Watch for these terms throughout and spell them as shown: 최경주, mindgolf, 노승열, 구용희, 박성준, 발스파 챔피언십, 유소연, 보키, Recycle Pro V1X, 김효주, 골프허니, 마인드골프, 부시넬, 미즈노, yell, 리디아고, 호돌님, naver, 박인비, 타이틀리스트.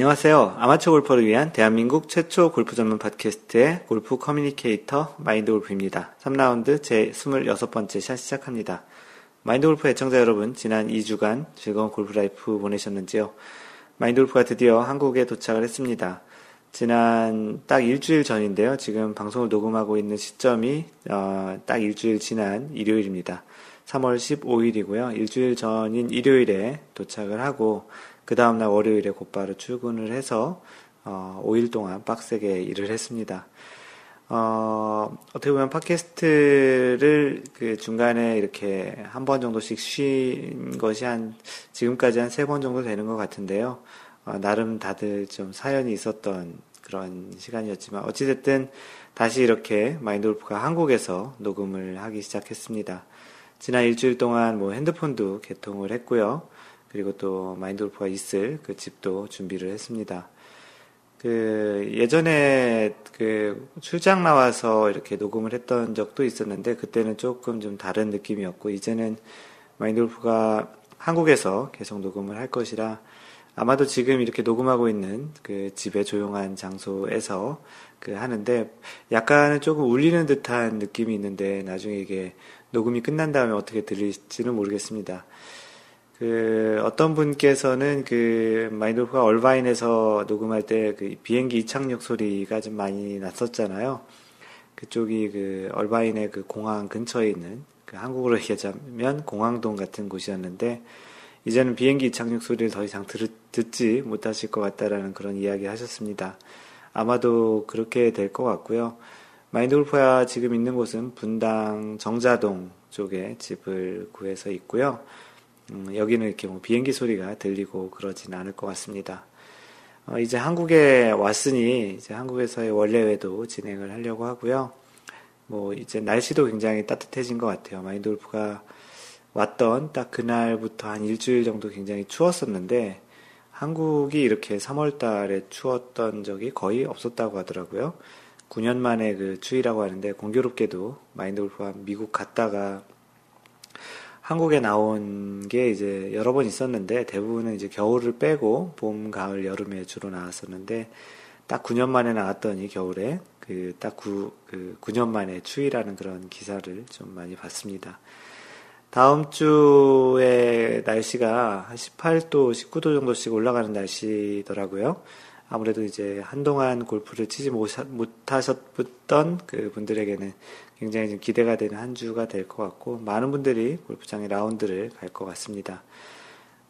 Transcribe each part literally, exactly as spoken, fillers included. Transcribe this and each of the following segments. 안녕하세요. 아마추어 골퍼를 위한 대한민국 최초 골프 전문 팟캐스트의 골프 커뮤니케이터 마인드골프입니다. 삼 라운드 제이십육 번째 샷 시작합니다. 마인드골프 애청자 여러분, 지난 이 주간 즐거운 골프 라이프 보내셨는지요? 마인드골프가 드디어 한국에 도착을 했습니다. 지난 딱 일주일 전인데요. 지금 방송을 녹음하고 있는 시점이 어, 딱 일주일 지난 일요일입니다. 삼월 십오일이고요. 일주일 전인 일요일에 도착을 하고 그 다음날 월요일에 곧바로 출근을 해서 어, 오일 동안 빡세게 일을 했습니다. 어, 어떻게 보면 팟캐스트를 그 중간에 이렇게 한 번 정도씩 쉰 것이 한 지금까지 한 세 번 정도 되는 것 같은데요. 어, 나름 다들 좀 사연이 있었던 그런 시간이었지만 어찌됐든 다시 이렇게 마인드골프가 한국에서 녹음을 하기 시작했습니다. 지난 일주일 동안 뭐 핸드폰도 개통을 했고요. 그리고 또 마인드골프가 있을 그 집도 준비를 했습니다. 그 예전에 그 출장 나와서 이렇게 녹음을 했던 적도 있었는데 그때는 조금 좀 다른 느낌이었고 이제는 마인드골프가 한국에서 계속 녹음을 할 것이라 아마도 지금 이렇게 녹음하고 있는 그 집의 조용한 장소에서 그 하는데 약간은 조금 울리는 듯한 느낌이 있는데 나중에 이게 녹음이 끝난 다음에 어떻게 들릴지는 모르겠습니다. 그 어떤 분께서는 그 마인드골프가 얼바인에서 녹음할 때 그 비행기 이착륙 소리가 좀 많이 났었잖아요. 그쪽이 그 얼바인의 그 공항 근처에 있는 그 한국으로 얘기하자면 공항동 같은 곳이었는데 이제는 비행기 이착륙 소리를 더 이상 들, 듣지 못하실 것 같다라는 그런 이야기 하셨습니다. 아마도 그렇게 될 것 같고요. 마인드골프가 지금 있는 곳은 분당 정자동 쪽에 집을 구해서 있고요. 음, 여기는 이렇게 뭐 비행기 소리가 들리고 그러진 않을 것 같습니다. 어, 이제 한국에 왔으니 이제 한국에서의 원래외도 진행을 하려고 하고요. 뭐 이제 날씨도 굉장히 따뜻해진 것 같아요. 마인드골프가 왔던 딱 그날부터 한 일주일 정도 굉장히 추웠었는데 한국이 이렇게 삼월 달에 추웠던 적이 거의 없었다고 하더라고요. 구 년 만에 그 추위라고 하는데 공교롭게도 마인드골프가 미국 갔다가 한국에 나온 게 이제 여러 번 있었는데 대부분은 이제 겨울을 빼고 봄, 가을, 여름에 주로 나왔었는데 딱 구 년 만에 나왔더니 겨울에 그 딱 그 구 년 만에 추위라는 그런 기사를 좀 많이 봤습니다. 다음 주에 날씨가 한 십팔 도, 십구 도 정도씩 올라가는 날씨더라고요. 아무래도 이제 한동안 골프를 치지 못하셨던 그 분들에게는 굉장히 좀 기대가 되는 한 주가 될 것 같고 많은 분들이 골프장에 라운드를 갈 것 같습니다.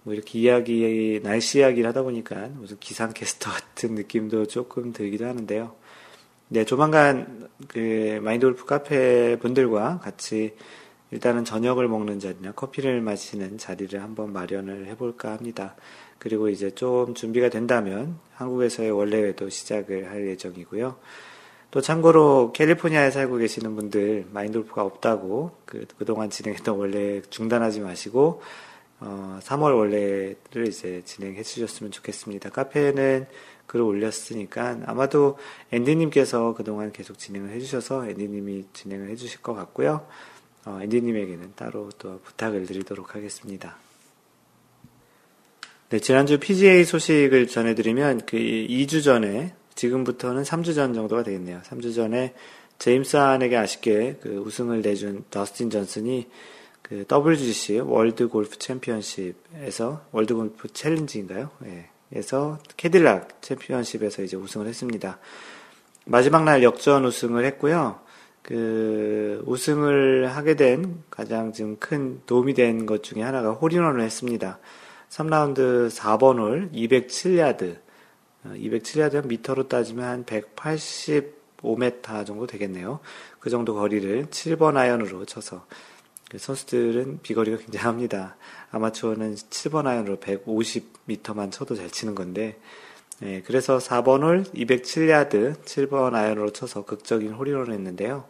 뭐 이렇게 이야기, 날씨 이야기를 하다 보니까 무슨 기상캐스터 같은 느낌도 조금 들기도 하는데요. 네, 조만간 그 마인드골프 카페 분들과 같이 일단은 저녁을 먹는 자리나 커피를 마시는 자리를 한번 마련을 해볼까 합니다. 그리고 이제 좀 준비가 된다면 한국에서의 원래외도 시작을 할 예정이고요. 또 참고로 캘리포니아에 살고 계시는 분들 마인드골프가 없다고 그, 그동안 진행했던 원래 중단하지 마시고 어, 삼월 원래를 이제 진행해 주셨으면 좋겠습니다. 카페에는 글을 올렸으니까 아마도 앤디님께서 그동안 계속 진행을 해주셔서 앤디님이 진행을 해주실 것 같고요. 어, 앤디님에게는 따로 또 부탁을 드리도록 하겠습니다. 네, 지난주 피지에이 소식을 전해드리면 그 이 주 전에 지금부터는 삼 주 전 정도가 되겠네요. 삼 주 전에 제임스 한에게 아쉽게 그 우승을 내준 더스틴 존슨이 그 더블유지씨 월드 골프 챔피언십에서 월드 골프 챌린지인가요? 예. 에서 캐딜락 챔피언십에서 이제 우승을 했습니다. 마지막 날 역전 우승을 했고요. 그 우승을 하게 된 가장 지금 큰 도움이 된 것 중에 하나가 홀인원을 했습니다. 삼 라운드 사 번 홀 이백칠 야드 이백칠 야드면 미터로 따지면 한 백팔십오 미터 정도 되겠네요. 그 정도 거리를 칠 번 아이언으로 쳐서 선수들은 비거리가 굉장합니다. 아마추어는 칠 번 아이언으로 백오십 미터만 쳐도 잘 치는 건데 네, 그래서 사 번 홀 이백칠 야드 칠 번 아이언으로 쳐서 극적인 홀인원을 했는데요.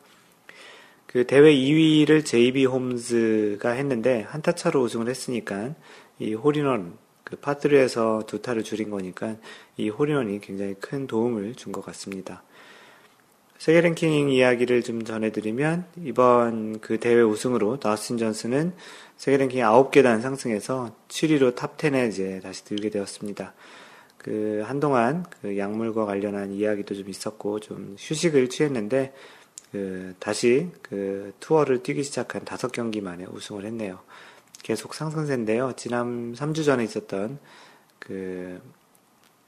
그 대회 이 위를 제이비 홈즈가 했는데 한타 차로 우승을 했으니까 이 홀인원 그 파트리에서 두 타를 줄인 거니까 이 홀인원이 굉장히 큰 도움을 준 것 같습니다. 세계 랭킹 이야기를 좀 전해드리면 이번 그 대회 우승으로 더스틴 존슨은 세계 랭킹 아홉 계단 상승해서 칠 위로 탑 텐에 이제 다시 들게 되었습니다. 그 한동안 그 약물과 관련한 이야기도 좀 있었고 좀 휴식을 취했는데 그 다시 그 투어를 뛰기 시작한 다섯 경기 만에 우승을 했네요. 계속 상승세인데요. 지난 삼 주 전에 있었던 그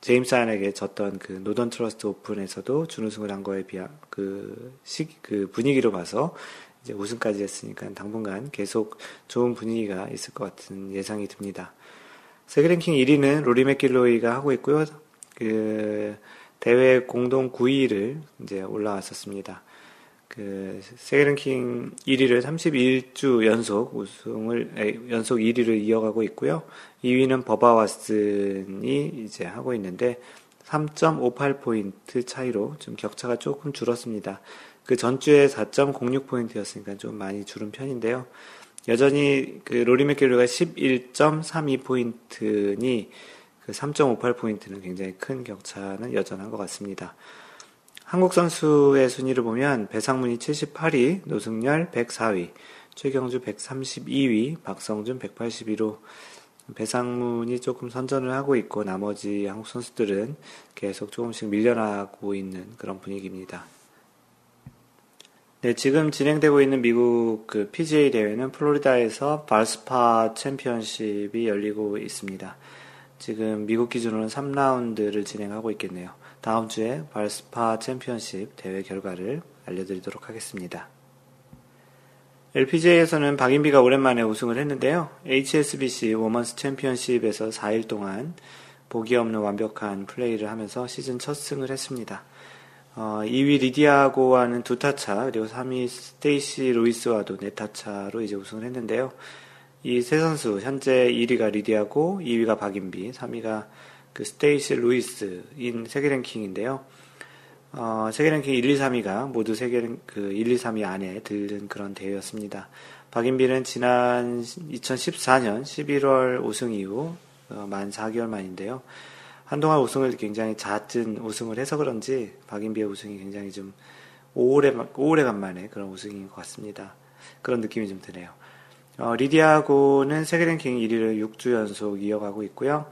제임스 한에게 졌던 그 노던 트러스트 오픈에서도 준우승을 한 거에 비하 그 시기 그 분위기로 봐서 이제 우승까지 했으니까 당분간 계속 좋은 분위기가 있을 것 같은 예상이 듭니다. 세계 랭킹 일 위는 로리 맥길로이가 하고 있고요. 그 대회 공동 구 위를 이제 올라왔었습니다. 그 세계 랭킹 일 위를 삼십일 주 연속 우승을 에, 연속 일 위를 이어가고 있고요. 이 위는 버바왓슨이 이제 하고 있는데 삼 점 오팔 포인트 차이로 좀 격차가 조금 줄었습니다. 그 전주에 사 점 공육 포인트였으니까 좀 많이 줄은 편인데요. 여전히 그 로리 맥길로이가 십일 점 삼이 포인트니 그 삼 점 오팔 포인트는 굉장히 큰 격차는 여전한 것 같습니다. 한국 선수의 순위를 보면 배상문이 칠십팔 위, 노승열 백사 위, 최경주 백삼십이 위, 박성준 백팔십일 위로 배상문이 조금 선전을 하고 있고 나머지 한국 선수들은 계속 조금씩 밀려나고 있는 그런 분위기입니다. 네, 지금 진행되고 있는 미국 그 피지에이 대회는 플로리다에서 발스파 챔피언십이 열리고 있습니다. 지금 미국 기준으로는 삼 라운드를 진행하고 있겠네요. 다음 주에 발스파 챔피언십 대회 결과를 알려드리도록 하겠습니다. 엘피지에이에서는 박인비가 오랜만에 우승을 했는데요. 에이치에스비씨 워먼스 챔피언십에서 사 일 동안 보기 없는 완벽한 플레이를 하면서 시즌 첫 승을 했습니다. 어, 이 위 리디아고와는 두 타차, 그리고 삼 위 스테이시 루이스와도 네 타차로 이제 우승을 했는데요. 이 세 선수, 현재 일 위가 리디아고, 이 위가 박인비, 삼 위가 그 스테이시 루이스인 세계 랭킹인데요. 어, 세계 랭킹 일, 이, 삼 위가 모두 세계 그 일, 이, 삼 위 안에 드는 그런 대회였습니다. 박인비는 지난 이천십사 년 십일월 우승 이후 어, 만 사 개월 만인데요. 한동안 우승을 굉장히 잦은 우승을 해서 그런지 박인비의 우승이 굉장히 좀 오래, 오래간만에 그런 우승인 것 같습니다. 그런 느낌이 좀 드네요. 어, 리디아고는 세계 랭킹 일 위를 육 주 연속 이어가고 있고요.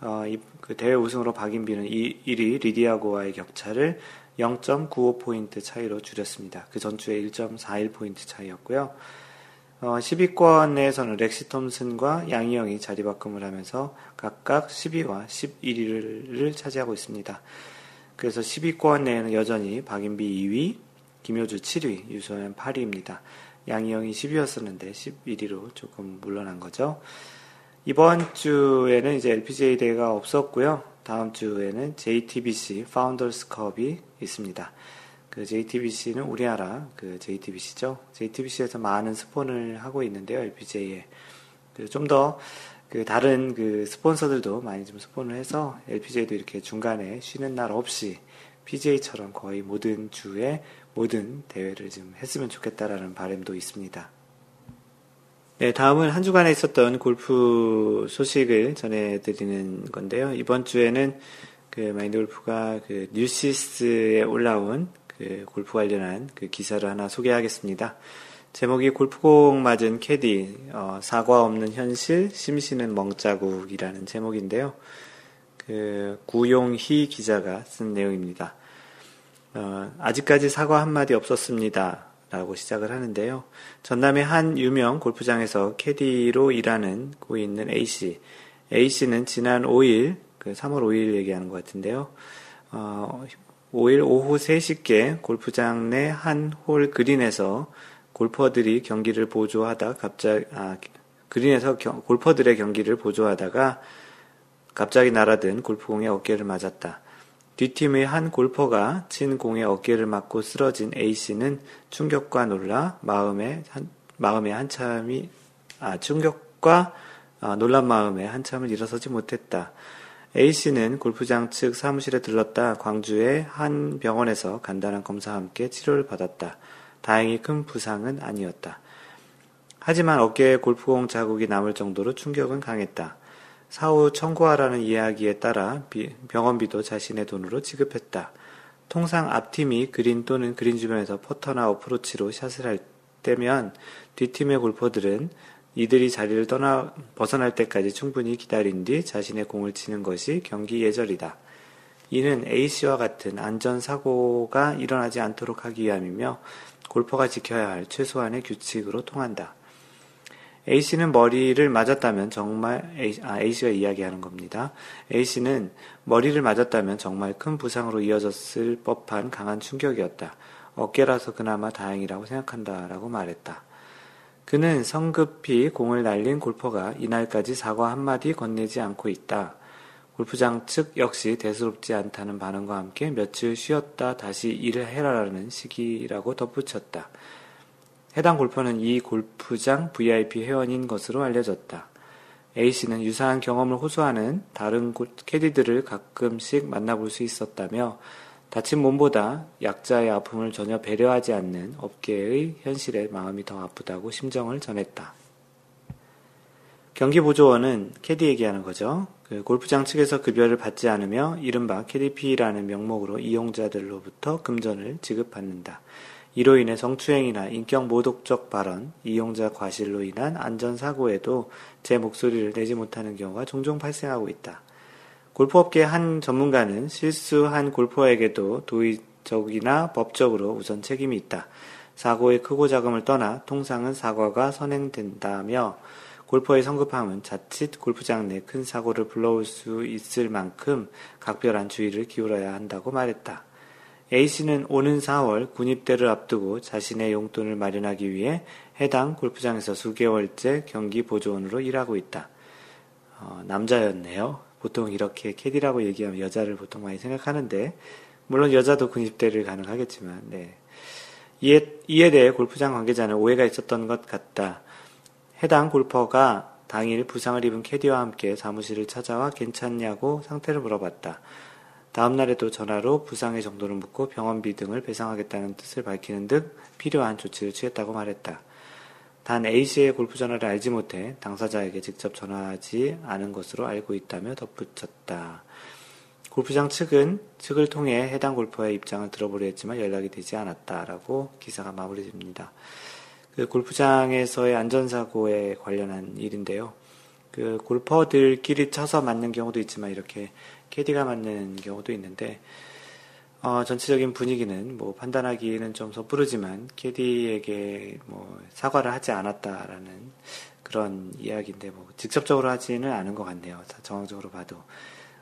어, 이, 그 대회 우승으로 박인비는 이, 일 위 리디아고와의 격차를 영 점 구오 포인트 차이로 줄였습니다. 그 전주에 일 점 사일 포인트 차이였고요. 어, 십 위권 내에서는 렉시 톰슨과 양희영이 자리바꿈을 하면서 각각 십 위와 십일 위를 차지하고 있습니다. 그래서 십 위권 내에는 여전히 박인비 이 위, 김효주 칠 위, 유소연 팔 위입니다. 양희영이 십 위였었는데 십일 위로 조금 물러난 거죠. 이번 주에는 이제 엘피지에이 대회가 없었고요. 다음 주에는 제이티비씨 파운더스컵이 있습니다. 그 제이티비씨는 우리나라 그 제이티비씨죠. 제이티비씨에서 많은 스폰을 하고 있는데요. 엘피지에이에 좀 더 그 다른 그 스폰서들도 많이 좀 스폰을 해서 엘피지에이도 이렇게 중간에 쉬는 날 없이 피지에이처럼 거의 모든 주에 모든 대회를 좀 했으면 좋겠다라는 바람도 있습니다. 네, 다음은 한 주간에 있었던 골프 소식을 전해드리는 건데요. 이번 주에는 그 마인드골프가 그 뉴시스에 올라온 그 골프 관련한 그 기사를 하나 소개하겠습니다. 제목이 골프공 맞은 캐디, 어, 사과 없는 현실, 심신은 멍자국이라는 제목인데요. 그 구용희 기자가 쓴 내용입니다. 어, 아직까지 사과 한마디 없었습니다 라고 시작을 하는데요. 전남의 한 유명 골프장에서 캐디로 일하는 고 있는 A씨. A씨는 지난 오 일, 그 삼월 오일 얘기하는 것 같은데요. 어, 오 일 오후 세 시께 골프장 내 한 홀 그린에서 골퍼들이 경기를 보조하다 갑자기, 아, 그린에서 겨, 골퍼들의 경기를 보조하다가 갑자기 날아든 골프공에 어깨를 맞았다. 뒷팀의 한 골퍼가 친 공에 어깨를 맞고 쓰러진 A씨는 충격과 놀라 마음에 한, 마음에 한참이 아 충격과 아, 놀란 마음에 한참을 일어서지 못했다. A씨는 골프장 측 사무실에 들렀다 광주의 한 병원에서 간단한 검사와 함께 치료를 받았다. 다행히 큰 부상은 아니었다. 하지만 어깨에 골프공 자국이 남을 정도로 충격은 강했다. 사후 청구하라는 이야기에 따라 병원비도 자신의 돈으로 지급했다. 통상 앞팀이 그린 또는 그린 주변에서 퍼터나 어프로치로 샷을 할 때면 뒷팀의 골퍼들은 이들이 자리를 떠나 벗어날 때까지 충분히 기다린 뒤 자신의 공을 치는 것이 경기 예절이다. 이는 A씨와 같은 안전사고가 일어나지 않도록 하기 위함이며 골퍼가 지켜야 할 최소한의 규칙으로 통한다. A씨는 머리를 맞았다면 정말 A, 아, A씨가 이야기하는 겁니다. A씨는 머리를 맞았다면 정말 큰 부상으로 이어졌을 법한 강한 충격이었다. 어깨라서 그나마 다행이라고 생각한다 라고 말했다. 그는 성급히 공을 날린 골퍼가 이날까지 사과 한마디 건네지 않고 있다. 골프장 측 역시 대수롭지 않다는 반응과 함께 며칠 쉬었다 다시 일을 해라라는 시기라고 덧붙였다. 해당 골퍼는 이 골프장 브이아이피 회원인 것으로 알려졌다. A씨는 유사한 경험을 호소하는 다른 캐디들을 가끔씩 만나볼 수 있었다며 다친 몸보다 약자의 아픔을 전혀 배려하지 않는 업계의 현실에 마음이 더 아프다고 심정을 전했다. 경기보조원은 캐디 얘기하는 거죠. 그 골프장 측에서 급여를 받지 않으며 이른바 캐디피라는 명목으로 이용자들로부터 금전을 지급받는다. 이로 인해 성추행이나 인격모독적 발언, 이용자 과실로 인한 안전사고에도 제 목소리를 내지 못하는 경우가 종종 발생하고 있다. 골프업계의 한 전문가는 실수한 골퍼에게도 도의적이나 법적으로 우선 책임이 있다. 사고의 크고 작음을 떠나 통상은 사과가 선행된다며 골퍼의 성급함은 자칫 골프장 내 큰 사고를 불러올 수 있을 만큼 각별한 주의를 기울여야 한다고 말했다. A씨는 오는 사월 군입대를 앞두고 자신의 용돈을 마련하기 위해 해당 골프장에서 수개월째 경기 보조원으로 일하고 있다. 어, 남자였네요. 보통 이렇게 캐디라고 얘기하면 여자를 보통 많이 생각하는데 물론 여자도 군입대를 가능하겠지만 네. 이에, 이에 대해 골프장 관계자는 오해가 있었던 것 같다. 해당 골퍼가 당일 부상을 입은 캐디와 함께 사무실을 찾아와 괜찮냐고 상태를 물어봤다. 다음날에도 전화로 부상의 정도를 묻고 병원비 등을 배상하겠다는 뜻을 밝히는 등 필요한 조치를 취했다고 말했다. 단 A씨의 골프 전화를 알지 못해 당사자에게 직접 전화하지 않은 것으로 알고 있다며 덧붙였다. 골프장 측은 측을 통해 해당 골퍼의 입장을 들어보려 했지만 연락이 되지 않았다라고 기사가 마무리됩니다. 그 골프장에서의 안전사고에 관련한 일인데요. 그 골퍼들끼리 쳐서 맞는 경우도 있지만 이렇게 캐디가 맞는 경우도 있는데 어, 전체적인 분위기는 뭐 판단하기는 좀 섣부르지만 캐디에게 뭐 사과를 하지 않았다라는 그런 이야기인데 뭐 직접적으로 하지는 않은 것 같네요. 정황적으로 봐도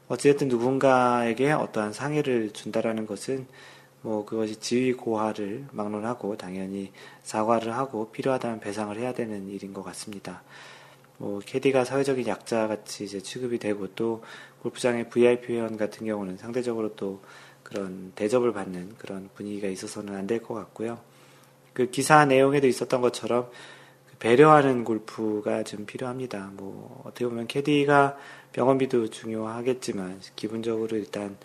어찌됐든 누군가에게 어떠한 상해를 준다라는 것은 뭐 그것이 지위 고하를 막론하고 당연히 사과를 하고 필요하다면 배상을 해야 되는 일인 것 같습니다. 뭐 캐디가 사회적인 약자같이 이제 취급이 되고 또 골프장의 브이아이피 회원 같은 경우는 상대적으로 또 그런 대접을 받는 그런 분위기가 있어서는 안 될 것 같고요. 그 기사 내용에도 있었던 것처럼 배려하는 골프가 좀 필요합니다. 뭐 어떻게 보면 캐디가 병원비도 중요하겠지만 기본적으로 일단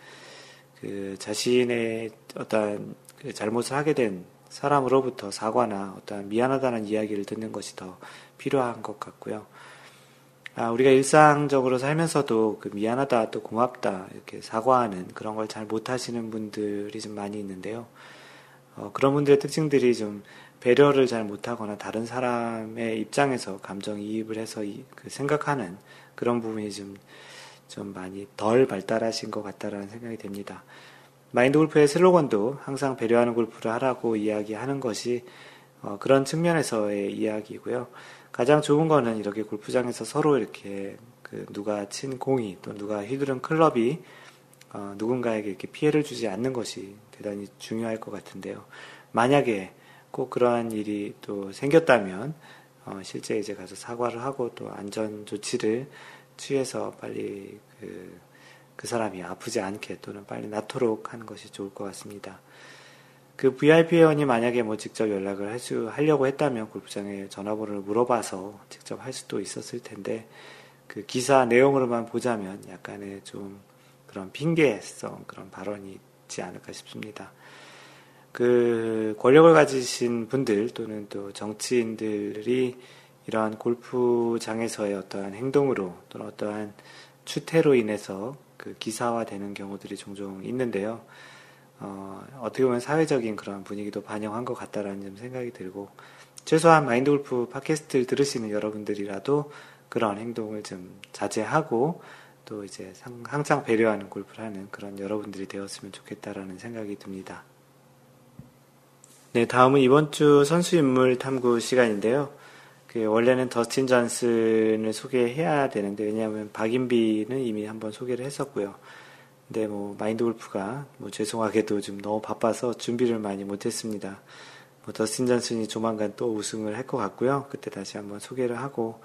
그 자신의 어떤 그 잘못을 하게 된 사람으로부터 사과나 어떤 미안하다는 이야기를 듣는 것이 더 필요한 것 같고요. 아, 우리가 일상적으로 살면서도 그 미안하다, 또 고맙다, 이렇게 사과하는 그런 걸 잘 못하시는 분들이 좀 많이 있는데요. 어, 그런 분들의 특징들이 좀 배려를 잘 못하거나 다른 사람의 입장에서 감정이입을 해서 이, 그 생각하는 그런 부분이 좀, 좀 많이 덜 발달하신 것 같다라는 생각이 됩니다. 마인드 골프의 슬로건도 항상 배려하는 골프를 하라고 이야기하는 것이 어, 그런 측면에서의 이야기이고요. 가장 좋은 거는 이렇게 골프장에서 서로 이렇게 그 누가 친 공이 또 누가 휘두른 클럽이 어, 누군가에게 이렇게 피해를 주지 않는 것이 대단히 중요할 것 같은데요. 만약에 꼭 그러한 일이 또 생겼다면 어, 실제 이제 가서 사과를 하고 또 안전 조치를 취해서 빨리 그, 그 사람이 아프지 않게 또는 빨리 낫도록 하는 것이 좋을 것 같습니다. 그 브이아이피 회원이 만약에 뭐 직접 연락을 할 수, 하려고 했다면 골프장에 전화번호를 물어봐서 직접 할 수도 있었을 텐데, 그 기사 내용으로만 보자면 약간의 좀 그런 핑계성 그런 발언이 있지 않을까 싶습니다. 그 권력을 가지신 분들 또는 또 정치인들이 이러한 골프장에서의 어떠한 행동으로 또는 어떠한 추태로 인해서 그 기사화되는 경우들이 종종 있는데요. 어, 어떻게 보면 사회적인 그런 분위기도 반영한 것 같다라는 좀 생각이 들고 최소한 마인드골프 팟캐스트를 들으시는 여러분들이라도 그런 행동을 좀 자제하고 또 이제 항상 배려하는 골프를 하는 그런 여러분들이 되었으면 좋겠다라는 생각이 듭니다. 네, 다음은 이번 주 선수인물 탐구 시간인데요. 그 원래는 더스틴 존슨을 소개해야 되는데, 왜냐하면 박인비는 이미 한번 소개를 했었고요. 근데 뭐 마인드골프가 뭐 죄송하게도 좀 너무 바빠서 준비를 많이 못했습니다. 뭐 더스틴 존슨이 조만간 또 우승을 할 것 같고요. 그때 다시 한번 소개를 하고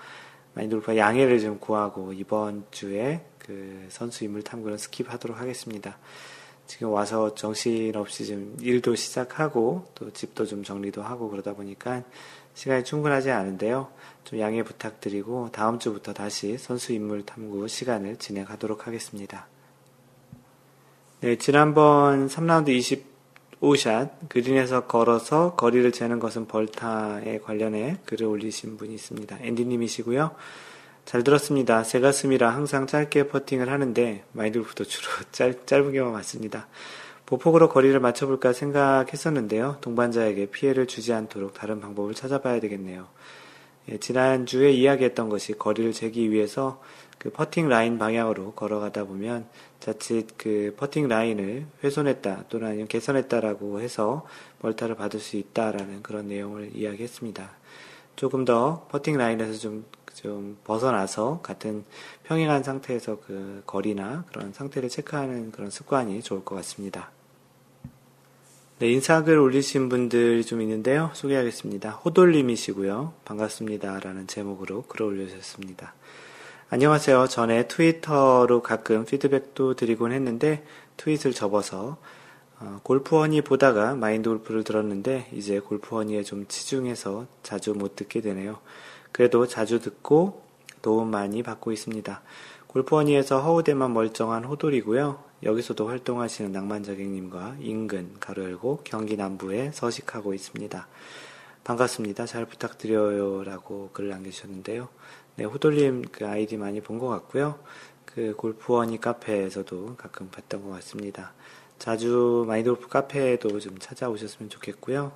마인드골프가 양해를 좀 구하고 이번 주에 그 선수인물 탐구는 스킵하도록 하겠습니다. 지금 와서 정신없이 좀 일도 시작하고 또 집도 좀 정리도 하고 그러다 보니까 시간이 충분하지 않은데요. 좀 양해 부탁드리고 다음 주부터 다시 선수인물 탐구 시간을 진행하도록 하겠습니다. 네, 지난번 삼 라운드 이십오 샷 그린에서 걸어서 거리를 재는 것은 벌타에 관련해 글을 올리신 분이 있습니다. 앤디님이시고요. 잘 들었습니다. 세가슴이라 항상 짧게 퍼팅을 하는데 마인드골프도 주로 짧, 짧은 경우가 많습니다. 보폭으로 거리를 맞춰볼까 생각했었는데요. 동반자에게 피해를 주지 않도록 다른 방법을 찾아봐야 되겠네요. 예, 지난주에 이야기했던 것이 거리를 재기 위해서 그 퍼팅 라인 방향으로 걸어가다 보면 자칫 그 퍼팅 라인을 훼손했다 또는 아니면 개선했다라고 해서 벌타를 받을 수 있다라는 그런 내용을 이야기했습니다. 조금 더 퍼팅 라인에서 좀 좀 벗어나서 같은 평행한 상태에서 그 거리나 그런 상태를 체크하는 그런 습관이 좋을 것 같습니다. 네, 인사글 올리신 분들이 좀 있는데요. 소개하겠습니다. 호돌님이시고요. 반갑습니다. 라는 제목으로 글을 올려주셨습니다. 안녕하세요. 전에 트위터로 가끔 피드백도 드리곤 했는데 트윗을 접어서 어, 골프허니 보다가 마인드골프를 들었는데 이제 골프허니에 좀 치중해서 자주 못 듣게 되네요. 그래도 자주 듣고 도움 많이 받고 있습니다. 골프허니에서 허우대만 멀쩡한 호돌이고요. 여기서도 활동하시는 낭만자객님과 인근 가로 열고 경기 남부에 서식하고 있습니다. 반갑습니다. 잘 부탁드려요 라고 글을 남겨주셨는데요. 네, 호돌님 그 아이디 많이 본 것 같고요. 그 골프허니 카페에서도 가끔 봤던 것 같습니다. 자주 마인드골프 카페에도 좀 찾아오셨으면 좋겠고요.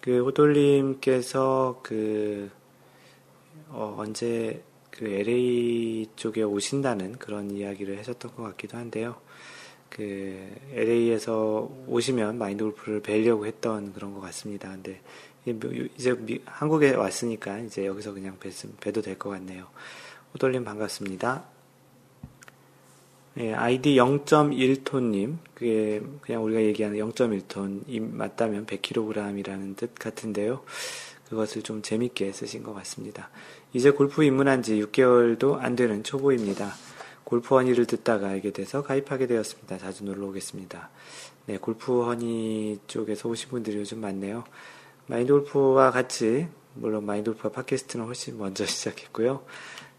그 호돌님께서 그 어, 언제 그 엘에이 쪽에 오신다는 그런 이야기를 하셨던 것 같기도 한데요. 그 엘에이에서 오시면 마인드골프를 뵈려고 했던 그런 것 같습니다. 근데 이제 미, 한국에 왔으니까 이제 여기서 그냥 뵀음, 뵈도 될 것 같네요. 호돌님 반갑습니다. 예, 아이디 영 점 일 톤님, 그게 그냥 우리가 얘기하는 영 점 일 톤이 맞다면 백 킬로그램이라는 뜻 같은데요. 그것을 좀 재밌게 쓰신 것 같습니다. 이제 골프 입문한 지 육 개월도 안 되는 초보입니다. 골프허니를 듣다가 알게 돼서 가입하게 되었습니다. 자주 놀러 오겠습니다. 네, 골프허니 쪽에서 오신 분들이 요즘 많네요. 마인드골프와 같이, 물론 마인드골프와 팟캐스트는 훨씬 먼저 시작했고요.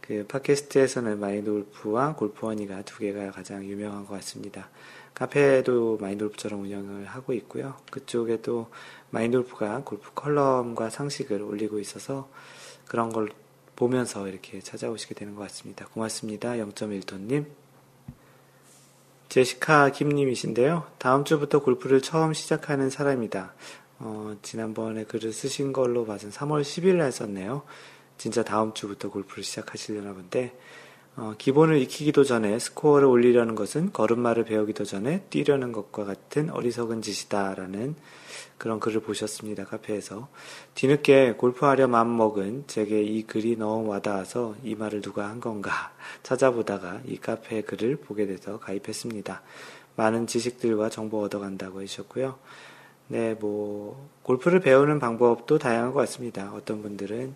그 팟캐스트에서는 마인드골프와 골프허니가 두 개가 가장 유명한 것 같습니다. 카페도 마인드골프처럼 운영을 하고 있고요. 그쪽에도 마인드골프가 골프 컬럼과 상식을 올리고 있어서 그런 걸 보면서 이렇게 찾아오시게 되는 것 같습니다. 고맙습니다. 영 점 일 톤님. 제시카 김님이신데요. 다음 주부터 골프를 처음 시작하는 사람이다. 어, 지난번에 글을 쓰신 걸로 봐선 삼월 십일 날 썼네요. 진짜 다음 주부터 골프를 시작하시려나 본데 어, 기본을 익히기도 전에 스코어를 올리려는 것은 걸음마를 배우기도 전에 뛰려는 것과 같은 어리석은 짓이다라는 그런 글을 보셨습니다. 카페에서. 뒤늦게 골프하려 마음먹은 제게 이 글이 너무 와닿아서 이 말을 누가 한 건가 찾아보다가 이 카페 글을 보게 돼서 가입했습니다. 많은 지식들과 정보 얻어간다고 해주셨고요. 네, 뭐 골프를 배우는 방법도 다양한 것 같습니다. 어떤 분들은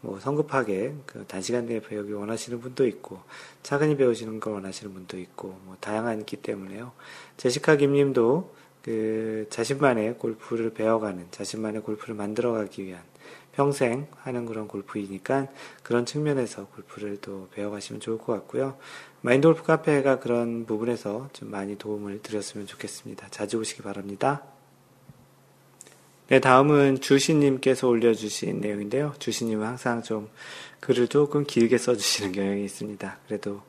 뭐 성급하게 그 단시간 내에 배우기 원하시는 분도 있고 차근히 배우시는 걸 원하시는 분도 있고 뭐 다양하기 때문에요. 제시카 김님도 그 자신만의 골프를 배워가는 자신만의 골프를 만들어가기 위한 평생 하는 그런 골프이니까 그런 측면에서 골프를 또 배워가시면 좋을 것 같고요. 마인드골프 카페가 그런 부분에서 좀 많이 도움을 드렸으면 좋겠습니다. 자주 오시기 바랍니다. 네, 다음은 주시님께서 올려주신 내용인데요. 주시님은 항상 좀 글을 조금 길게 써주시는 경향이 있습니다. 그래도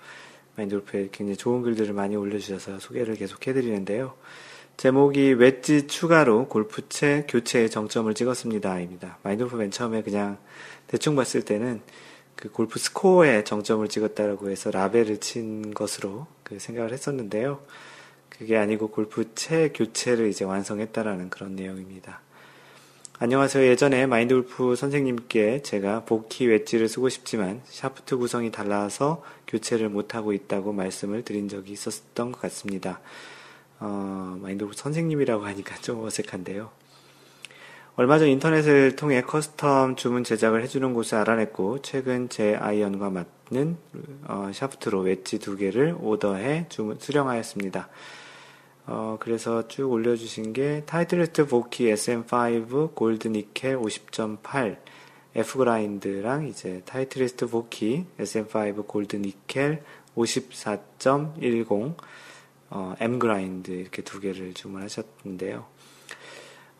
마인드골프에 굉장히 좋은 글들을 많이 올려주셔서 소개를 계속 해드리는데요. 제목이 웨지 추가로 골프채 교체에 정점을 찍었습니다. 입니다. 마인드골프 맨 처음에 그냥 대충 봤을 때는 그 골프 스코어에 정점을 찍었다라고 해서 라벨을 친 것으로 그 생각을 했었는데요. 그게 아니고 골프채 교체를 이제 완성했다라는 그런 내용입니다. 안녕하세요. 예전에 마인드골프 선생님께 제가 보키 웨지를 쓰고 싶지만 샤프트 구성이 달라서 교체를 못하고 있다고 말씀을 드린 적이 있었던 것 같습니다. 어, 마인드골프 선생님이라고 하니까 좀 어색한데요. 얼마 전 인터넷을 통해 커스텀 주문 제작을 해주는 곳을 알아냈고 최근 제 아이언과 맞는 어, 샤프트로 웨지 두 개를 오더해 주문, 수령하였습니다. 어, 그래서 쭉 올려주신 게 타이틀리스트 보키 에스엠 파이브 골드 니켈 오십 점 팔 F 그라인드랑 이제 타이틀리스트 보키 에스엠 파이브 골드 니켈 오십사 점 일공 어, M 그라인드 이렇게 두 개를 주문하셨는데요.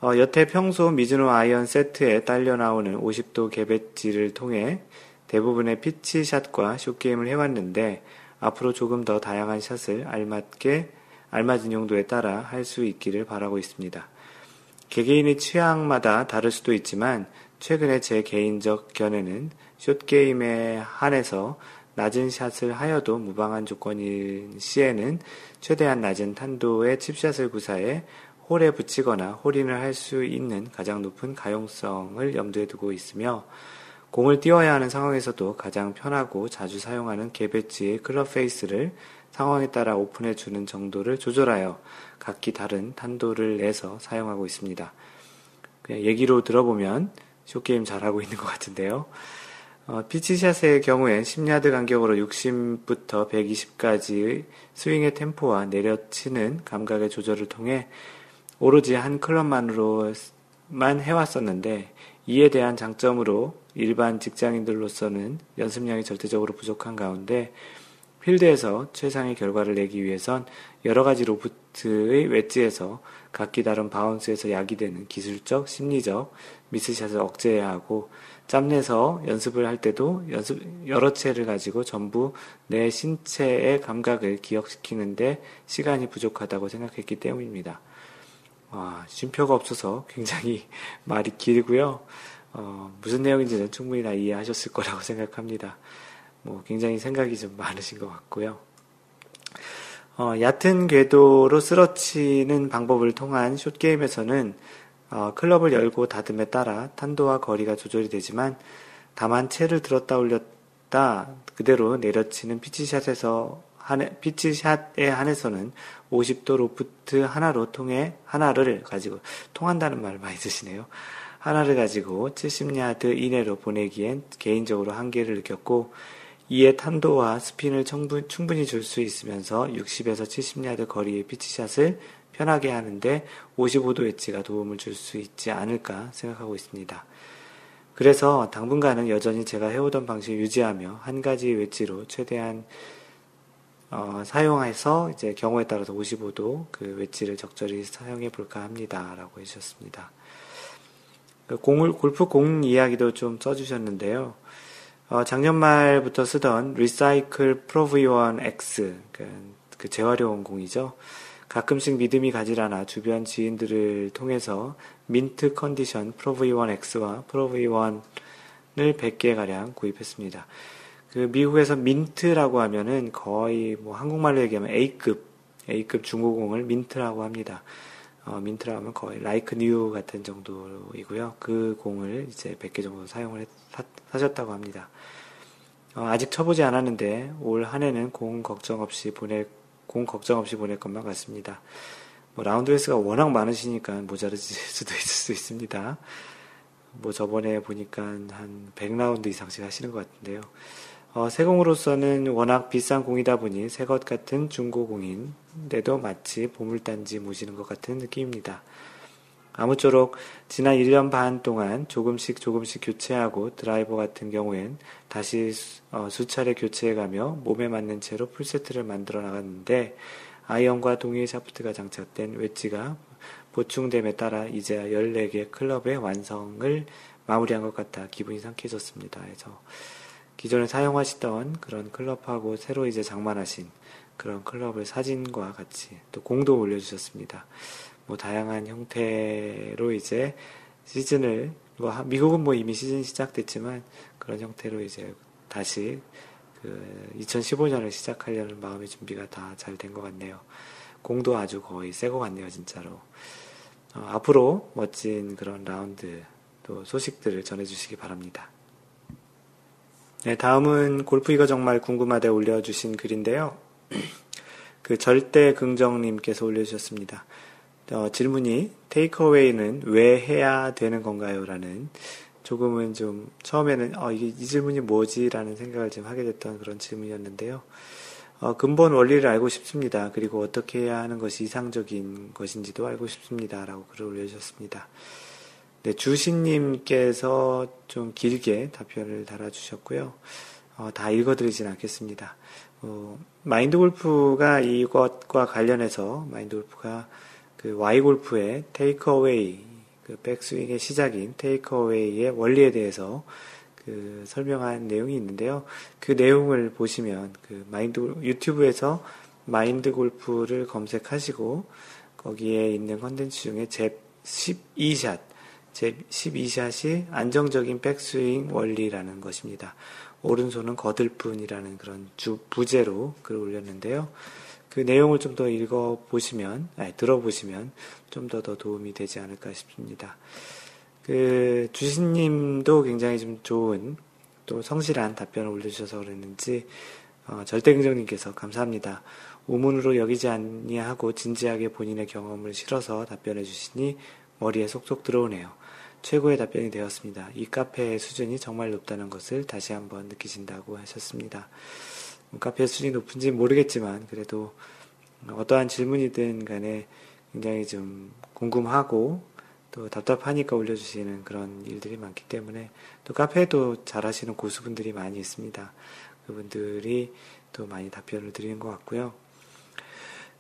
어, 여태 평소 미즈노 아이언 세트에 딸려 나오는 오십 도 개배지를 통해 대부분의 피치샷과 숏게임을 해왔는데 앞으로 조금 더 다양한 샷을 알맞게, 알맞은 용도에 따라 할 수 있기를 바라고 있습니다. 개개인의 취향마다 다를 수도 있지만 최근에 제 개인적 견해는 숏게임에 한해서 낮은 샷을 하여도 무방한 조건인 시에는 최대한 낮은 탄도의 칩샷을 구사해 홀에 붙이거나 홀인을 할 수 있는 가장 높은 가용성을 염두에 두고 있으며 공을 띄워야 하는 상황에서도 가장 편하고 자주 사용하는 개배지의 클럽 페이스를 상황에 따라 오픈해주는 정도를 조절하여 각기 다른 탄도를 내서 사용하고 있습니다. 그냥 얘기로 들어보면 숏게임 잘하고 있는 것 같은데요. 어, 피치샷의 경우엔 십 야드 간격으로 육십부터 백이십까지의 스윙의 템포와 내려치는 감각의 조절을 통해 오로지 한 클럽만으로만 해왔었는데 이에 대한 장점으로 일반 직장인들로서는 연습량이 절대적으로 부족한 가운데 필드에서 최상의 결과를 내기 위해선 여러가지 로프트의 웨지에서 각기 다른 바운스에서 야기되는 기술적, 심리적 미스샷을 억제해야 하고 짬내서 연습을 할 때도 연습 여러 채를 가지고 전부 내 신체의 감각을 기억시키는데 시간이 부족하다고 생각했기 때문입니다. 아, 쉼표가 없어서 굉장히 말이 길고요. 어, 무슨 내용인지는 충분히 다 이해하셨을 거라고 생각합니다. 뭐 굉장히 생각이 좀 많으신 것 같고요. 어, 얕은 궤도로 쓰러치는 방법을 통한 숏게임에서는 어, 클럽을 열고 닫음에 따라 탄도와 거리가 조절이 되지만 다만 채를 들었다 올렸다 그대로 내려치는 피치샷에서 한해, 피치샷에 한해서는 오십 도 로프트 하나로 통해, 하나를 가지고, 통한다는 말 많이 드시네요. 하나를 가지고 칠십 야드 이내로 보내기엔 개인적으로 한계를 느꼈고, 이에 탄도와 스핀을 충분, 충분히 줄 수 있으면서 육십에서 칠십 야드 거리의 피치샷을 편하게 하는데 오십오 도 웨지가 도움을 줄 수 있지 않을까 생각하고 있습니다. 그래서 당분간은 여전히 제가 해오던 방식을 유지하며 한 가지 웨지로 최대한 어, 사용해서 이제 경우에 따라서 오십오 도 그 웨지를 적절히 사용해 볼까 합니다. 라고 해주셨습니다. 공을, 골프 공 이야기도 좀 써주셨는데요. 어, 작년 말부터 쓰던 Recycle Pro 브이 원 엑스, 그, 그 재활용 공이죠. 가끔씩 믿음이 가질 않아 주변 지인들을 통해서 민트 컨디션 Pro 브이 원 엑스와 Pro 브이 원을 백 개가량 구입했습니다. 그 미국에서 민트라고 하면은 거의 뭐 한국말로 얘기하면 A급, A급 중고공을 민트라고 합니다. 어, 민트라고 하면 거의 like new 같은 정도이고요. 그 공을 이제 백 개 정도 사용을 했, 사, 사셨다고 합니다. 어, 아직 쳐보지 않았는데 올 한 해는 공 걱정 없이 보낼, 공 걱정 없이 보낼 것만 같습니다. 뭐 라운드 횟수가 워낙 많으시니까 모자라질 수도 있을 수 있습니다. 뭐 저번에 보니까 한 백 라운드 이상씩 하시는 것 같은데요. 어, 새 공으로서는 워낙 비싼 공이다 보니 새 것 같은 중고공인데도 마치 보물단지 모시는 것 같은 느낌입니다. 아무쪼록 지난 일 년 반 동안 조금씩 조금씩 교체하고 드라이버 같은 경우엔 다시 수, 어, 수차례 교체해가며 몸에 맞는 채로 풀세트를 만들어 나갔는데 아이언과 동일 샤프트가 장착된 웨지가 보충됨에 따라 이제 열네 개 클럽의 완성을 마무리한 것 같아 기분이 상쾌해졌습니다. 그래서 기존에 사용하시던 그런 클럽하고 새로 이제 장만하신 그런 클럽을 사진과 같이 또 공도 올려주셨습니다. 뭐 다양한 형태로 이제 시즌을 뭐 미국은 뭐 이미 시즌 시작됐지만 그런 형태로 이제 다시 그 이천십오 년을 시작하려는 마음의 준비가 다 잘 된 것 같네요. 공도 아주 거의 새 것 같네요, 진짜로. 어, 앞으로 멋진 그런 라운드 또 소식들을 전해주시기 바랍니다. 네, 다음은 골프 이거 정말 궁금하다 올려주신 글인데요. 그 절대 긍정님께서 올려주셨습니다. 어, 질문이 테이크어웨이는 왜 해야 되는 건가요? 라는 조금은 좀 처음에는 어, 이게 이 질문이 뭐지? 라는 생각을 좀 하게 됐던 그런 질문이었는데요. 어, 근본 원리를 알고 싶습니다. 그리고 어떻게 해야 하는 것이 이상적인 것인지도 알고 싶습니다. 라고 글을 올려주셨습니다. 네, 주신님께서 좀 길게 답변을 달아주셨고요. 어, 다 읽어드리진 않겠습니다. 어, 마인드골프가 이것과 관련해서 마인드골프가 그 Y골프의 테이크어웨이, 그 백스윙의 시작인 테이크어웨이의 원리에 대해서 그 설명한 내용이 있는데요. 그 내용을 보시면 그 마인드 유튜브에서 마인드골프를 검색하시고 거기에 있는 컨텐츠 중에 잽 십이 샷, 잽 십이 샷이 안정적인 백스윙 원리라는 것입니다. 오른손은 거들 뿐이라는 그런 주 부제로 글을 올렸는데요. 그 내용을 좀 더 읽어보시면, 아니, 들어보시면 좀 더 더 도움이 되지 않을까 싶습니다. 그, 주신님도 굉장히 좀 좋은 또 성실한 답변을 올려주셔서 그랬는지, 어, 절대긍정님께서 감사합니다. 우문으로 여기지 않냐하고 진지하게 본인의 경험을 실어서 답변해주시니 머리에 속속 들어오네요. 최고의 답변이 되었습니다. 이 카페의 수준이 정말 높다는 것을 다시 한번 느끼신다고 하셨습니다. 카페 수준이 높은지 모르겠지만 그래도 어떠한 질문이든 간에 굉장히 좀 궁금하고 또 답답하니까 올려주시는 그런 일들이 많기 때문에 또 카페도 잘하시는 고수분들이 많이 있습니다. 그분들이 또 많이 답변을 드리는 것 같고요.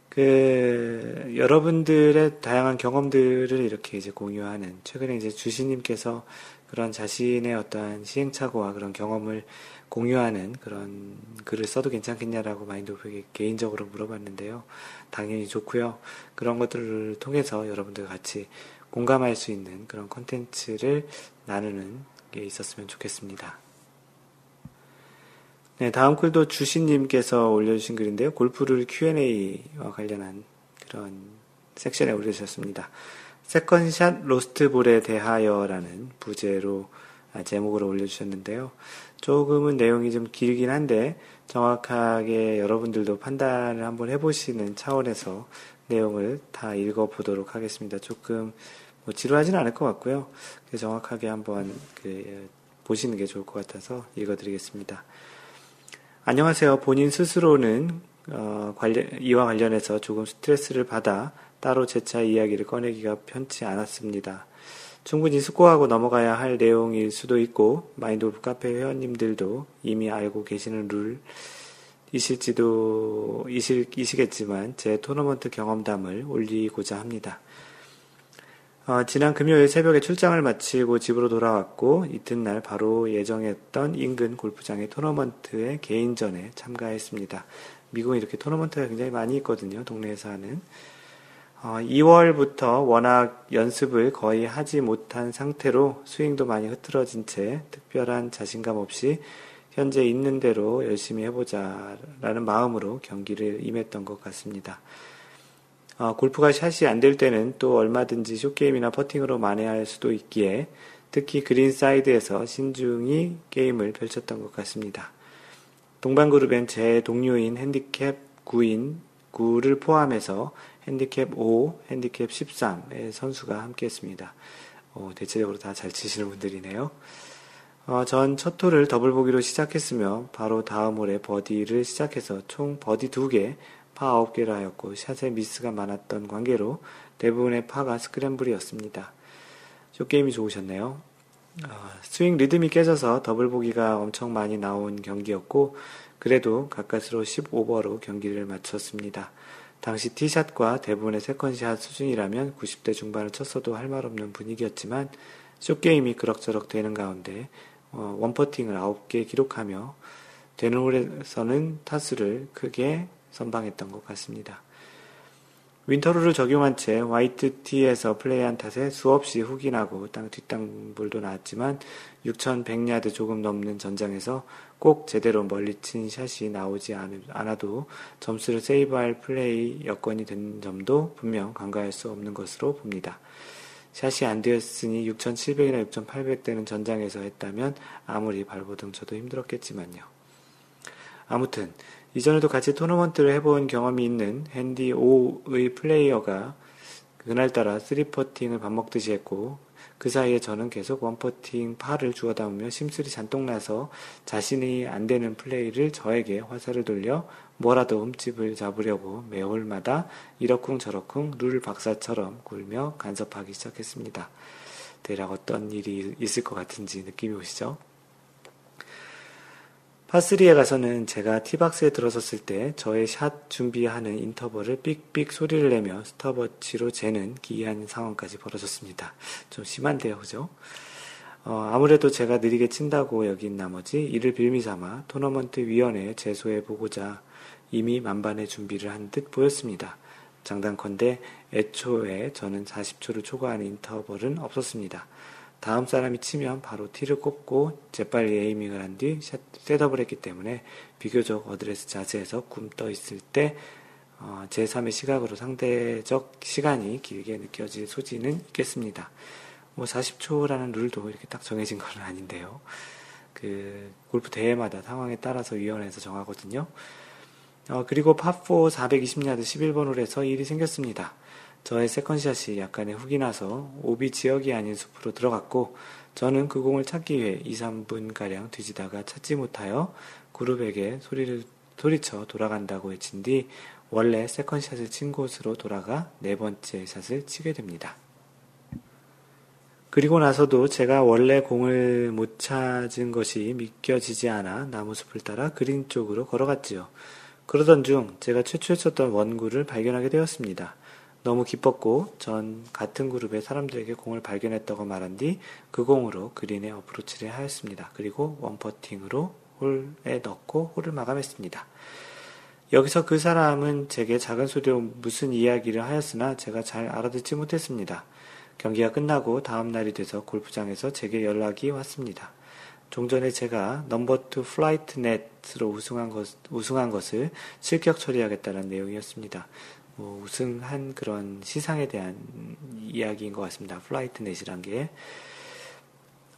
그 여러분들의 다양한 경험들을 이렇게 이제 공유하는, 최근에 이제 주시님께서 그런 자신의 어떠한 시행착오와 그런 경험을 공유하는 그런 글을 써도 괜찮겠냐라고 마인드골프에게 개인적으로 물어봤는데요. 당연히 좋고요. 그런 것들을 통해서 여러분들과 같이 공감할 수 있는 그런 콘텐츠를 나누는 게 있었으면 좋겠습니다. 네, 다음 글도 주신님께서 올려주신 글인데요. 골프룰 큐 앤 에이와 관련한 그런 섹션에 올려주셨습니다. 세컨샷 로스트볼에 대하여라는 부제로, 아, 제목으로 올려주셨는데요. 조금은 내용이 좀 길긴 한데 정확하게 여러분들도 판단을 한번 해보시는 차원에서 내용을 다 읽어보도록 하겠습니다. 조금 뭐 지루하지는 않을 것 같고요. 정확하게 한번 그 보시는 게 좋을 것 같아서 읽어드리겠습니다. 안녕하세요. 본인 스스로는 어, 관련, 이와 관련해서 조금 스트레스를 받아 따로 재차 이야기를 꺼내기가 편치 않았습니다. 충분히 숙고하고 넘어가야 할 내용일 수도 있고 마인드골프 카페 회원님들도 이미 알고 계시는 룰이실지도 이실, 이시겠지만 제 토너먼트 경험담을 올리고자 합니다. 어, 지난 금요일 새벽에 출장을 마치고 집으로 돌아왔고 이튿날 바로 예정했던 인근 골프장의 토너먼트에 개인전에 참가했습니다. 미국은 이렇게 토너먼트가 굉장히 많이 있거든요. 동네에서 하는. 어, 이월부터 워낙 연습을 거의 하지 못한 상태로 스윙도 많이 흐트러진 채 특별한 자신감 없이 현재 있는 대로 열심히 해보자 라는 마음으로 경기를 임했던 것 같습니다. 어, 골프가 샷이 안 될 때는 또 얼마든지 숏게임이나 퍼팅으로 만회할 수도 있기에 특히 그린 사이드에서 신중히 게임을 펼쳤던 것 같습니다. 동반그룹엔 제 동료인 핸디캡 구인 구를 포함해서 핸디캡 오, 핸디캡 십삼의 선수가 함께했습니다. 어, 대체적으로 다 잘 치시는 분들이네요. 어, 전 첫 홀을 더블 보기로 시작했으며 바로 다음 홀에 버디를 시작해서 총 버디 두 개, 파 아홉 개를 하였고 샷에 미스가 많았던 관계로 대부분의 파가 스크램블이었습니다. 숏게임이 좋으셨네요. 어, 스윙 리듬이 깨져서 더블 보기가 엄청 많이 나온 경기였고 그래도 가까스로 십오 버로 경기를 마쳤습니다. 당시 티샷과 대부분의 세컨샷 수준이라면 구십 대 중반을 쳤어도 할 말 없는 분위기였지만 숏게임이 그럭저럭 되는 가운데 어, 원퍼팅을 아홉 개 기록하며 되는 홀에서는 타수를 크게 선방했던 것 같습니다. 윈터룰을 적용한 채 화이트티에서 플레이한 탓에 수없이 훅이 나고 땅 뒷땅볼도 나왔지만 육천백 야드 조금 넘는 전장에서 꼭 제대로 멀리 친 샷이 나오지 않아도 점수를 세이브할 플레이 여건이 된 점도 분명 간과할 수 없는 것으로 봅니다. 샷이 안 되었으니 육천칠백이나 육천팔백 대는 전장에서 했다면 아무리 발버둥 쳐도 힘들었겠지만요. 아무튼 이전에도 같이 토너먼트를 해본 경험이 있는 핸디 오의 플레이어가 그날따라 쓰리 퍼팅을 밥 먹듯이 했고 그 사이에 저는 계속 원 퍼팅 팔을 주워 담으며 심술이 잔뜩 나서 자신이 안 되는 플레이를 저에게 화살을 돌려 뭐라도 흠집을 잡으려고 매홀마다 이러쿵 저러쿵 룰 박사처럼 굴며 간섭하기 시작했습니다. 대략 어떤 일이 있을 것 같은지 느낌이 오시죠? 파쓰리에 가서는 제가 티박스에 들어섰을 때 저의 샷 준비하는 인터벌을 삑삑 소리를 내며 스톱워치로 재는 기이한 상황까지 벌어졌습니다. 좀 심한데요, 그죠? 어, 아무래도 제가 느리게 친다고 여긴 나머지 이를 빌미삼아 토너먼트 위원회에 제소해보고자 이미 만반의 준비를 한 듯 보였습니다. 장단컨대 애초에 저는 사십 초를 초과하는 인터벌은 없었습니다. 다음 사람이 치면 바로 티를 꼽고 재빨리 에이밍을 한 뒤 셋업을 했기 때문에 비교적 어드레스 자세에서 굼떠 있을 때 어, 제삼의 시각으로 상대적 시간이 길게 느껴질 소지는 있겠습니다. 뭐 사십 초라는 룰도 이렇게 딱 정해진 건 아닌데요. 그 골프 대회마다 상황에 따라서 위원회에서 정하거든요. 어, 그리고 파사 사백이십 야드 십일 번 홀에서 일이 생겼습니다. 저의 세컨샷이 약간의 훅이 나서 오비 지역이 아닌 숲으로 들어갔고 저는 그 공을 찾기 위해 이 삼 분가량 뒤지다가 찾지 못하여 그룹에게 소리를, 소리쳐 돌아간다고 외친 뒤 원래 세컨샷을 친 곳으로 돌아가 네 번째 샷을 치게 됩니다. 그리고 나서도 제가 원래 공을 못 찾은 것이 믿겨지지 않아 나무 숲을 따라 그린 쪽으로 걸어갔지요. 그러던 중 제가 최초에 쳤던 원구를 발견하게 되었습니다. 너무 기뻤고 전 같은 그룹의 사람들에게 공을 발견했다고 말한 뒤 그 공으로 그린에 어프로치를 하였습니다. 그리고 원퍼팅으로 홀에 넣고 홀을 마감했습니다. 여기서 그 사람은 제게 작은 소리로 무슨 이야기를 하였으나 제가 잘 알아듣지 못했습니다. 경기가 끝나고 다음 날이 돼서 골프장에서 제게 연락이 왔습니다. 종전에 제가 넘버 투 플라이트 넷으로 우승한, 것, 우승한 것을 실격 처리하겠다는 내용이었습니다. 뭐 우승한 그런 시상에 대한 이야기인 것 같습니다. 플라이트넷이란 게.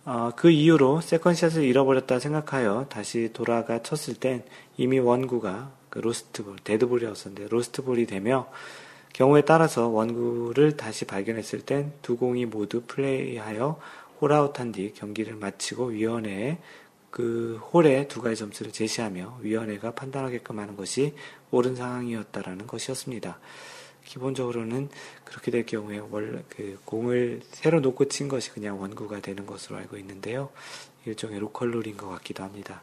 어, 그 이후로 세컨샷을 잃어버렸다 생각하여 다시 돌아가 쳤을 땐 이미 원구가 그 로스트볼, 데드볼이었었는데 로스트볼이 되며 경우에 따라서 원구를 다시 발견했을 땐 두 공이 모두 플레이하여 홀아웃한 뒤 경기를 마치고 위원회에 그 홀에 두 가지 점수를 제시하며 위원회가 판단하게끔 하는 것이 옳은 상황이었다라는 것이었습니다. 기본적으로는 그렇게 될 경우에 원래 그 공을 새로 놓고 친 것이 그냥 원구가 되는 것으로 알고 있는데요. 일종의 로컬 룰인 것 같기도 합니다.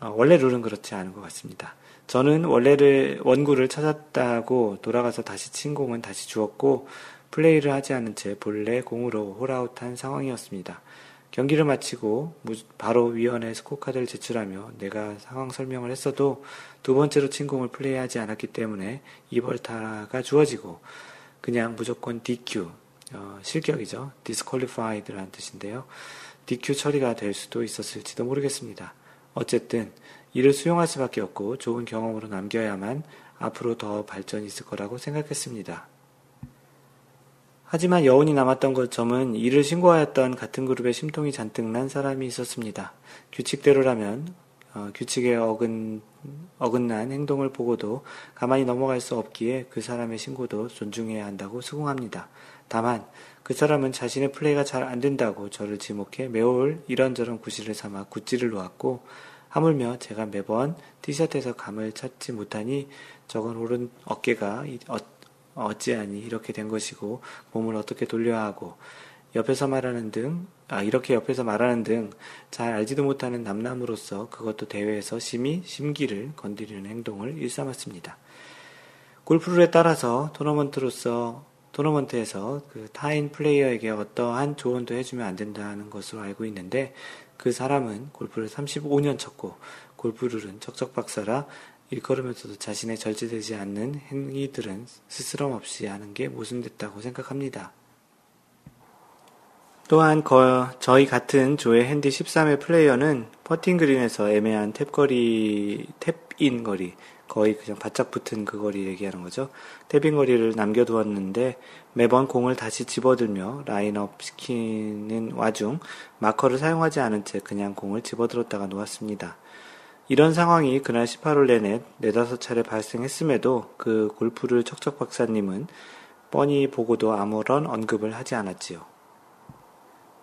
아, 원래 룰은 그렇지 않은 것 같습니다. 저는 원래를 원구를 찾았다고 돌아가서 다시 친 공은 다시 주었고 플레이를 하지 않은 채 본래 공으로 홀아웃한 상황이었습니다. 경기를 마치고 바로 위원회 스코어카드를 제출하며 내가 상황 설명을 했어도 두 번째로 친 공을 플레이하지 않았기 때문에 이벌타가 주어지고 그냥 무조건 디큐, 어, 실격이죠. 디스퀄리파이드라는 뜻인데요. 디큐 처리가 될 수도 있었을지도 모르겠습니다. 어쨌든 이를 수용할 수밖에 없고 좋은 경험으로 남겨야만 앞으로 더 발전이 있을 거라고 생각했습니다. 하지만 여운이 남았던 것 점은 이를 신고하였던 같은 그룹에 심통이 잔뜩 난 사람이 있었습니다. 규칙대로라면 어, 규칙에 어긋, 어긋난 행동을 보고도 가만히 넘어갈 수 없기에 그 사람의 신고도 존중해야 한다고 수긍합니다. 다만 그 사람은 자신의 플레이가 잘 안된다고 저를 지목해 매월 이런저런 구실을 삼아 굿질을 놓았고 하물며 제가 매번 티샷에서 감을 찾지 못하니 적은 오른 어깨가 어, 어찌하니 이렇게 된 것이고 몸을 어떻게 돌려야 하고 옆에서 말하는 등 아 이렇게 옆에서 말하는 등 잘 알지도 못하는 남남으로서 그것도 대회에서 심히 심기를 건드리는 행동을 일삼았습니다. 골프룰에 따라서 토너먼트로서 토너먼트에서 그 타인 플레이어에게 어떠한 조언도 해주면 안 된다는 것으로 알고 있는데 그 사람은 골프를 삼십오 년 쳤고 골프룰은 척척박사라 일걸음에서도 자신의 절제되지 않는 행위들은 스스럼 없이 하는 게 모순됐다고 생각합니다. 또한 거, 저희 같은 조의 핸디 십삼의 플레이어는 퍼팅그린에서 애매한 탭거리, 탭인거리, 거의 그냥 바짝 붙은 그 거리 얘기하는 거죠. 탭인거리를 남겨두었는데 매번 공을 다시 집어들며 라인업 시키는 와중 마커를 사용하지 않은 채 그냥 공을 집어들었다가 놓았습니다. 이런 상황이 그날 십팔 홀 내내 네다섯 차례 발생했음에도 그 골프를 척척 박사님은 뻔히 보고도 아무런 언급을 하지 않았지요.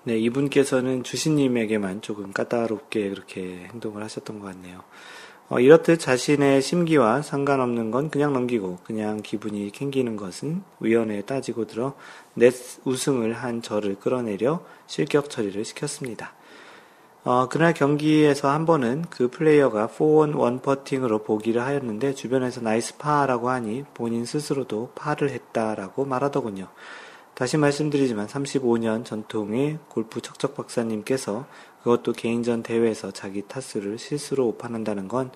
네, 이분께서는 주신님에게만 조금 까다롭게 그렇게 행동을 하셨던 것 같네요. 어, 이렇듯 자신의 심기와 상관없는 건 그냥 넘기고 그냥 기분이 캥기는 것은 위원회에 따지고 들어 넷 우승을 한 저를 끌어내려 실격 처리를 시켰습니다. 어, 그날 경기에서 한 번은 그 플레이어가 포 원 원 퍼팅으로 보기를 하였는데 주변에서 나이스 파라고 하니 본인 스스로도 파를 했다라고 말하더군요. 다시 말씀드리지만 삼십오 년 전통의 골프 척척 박사님께서 그것도 개인전 대회에서 자기 타수를 실수로 오판한다는 건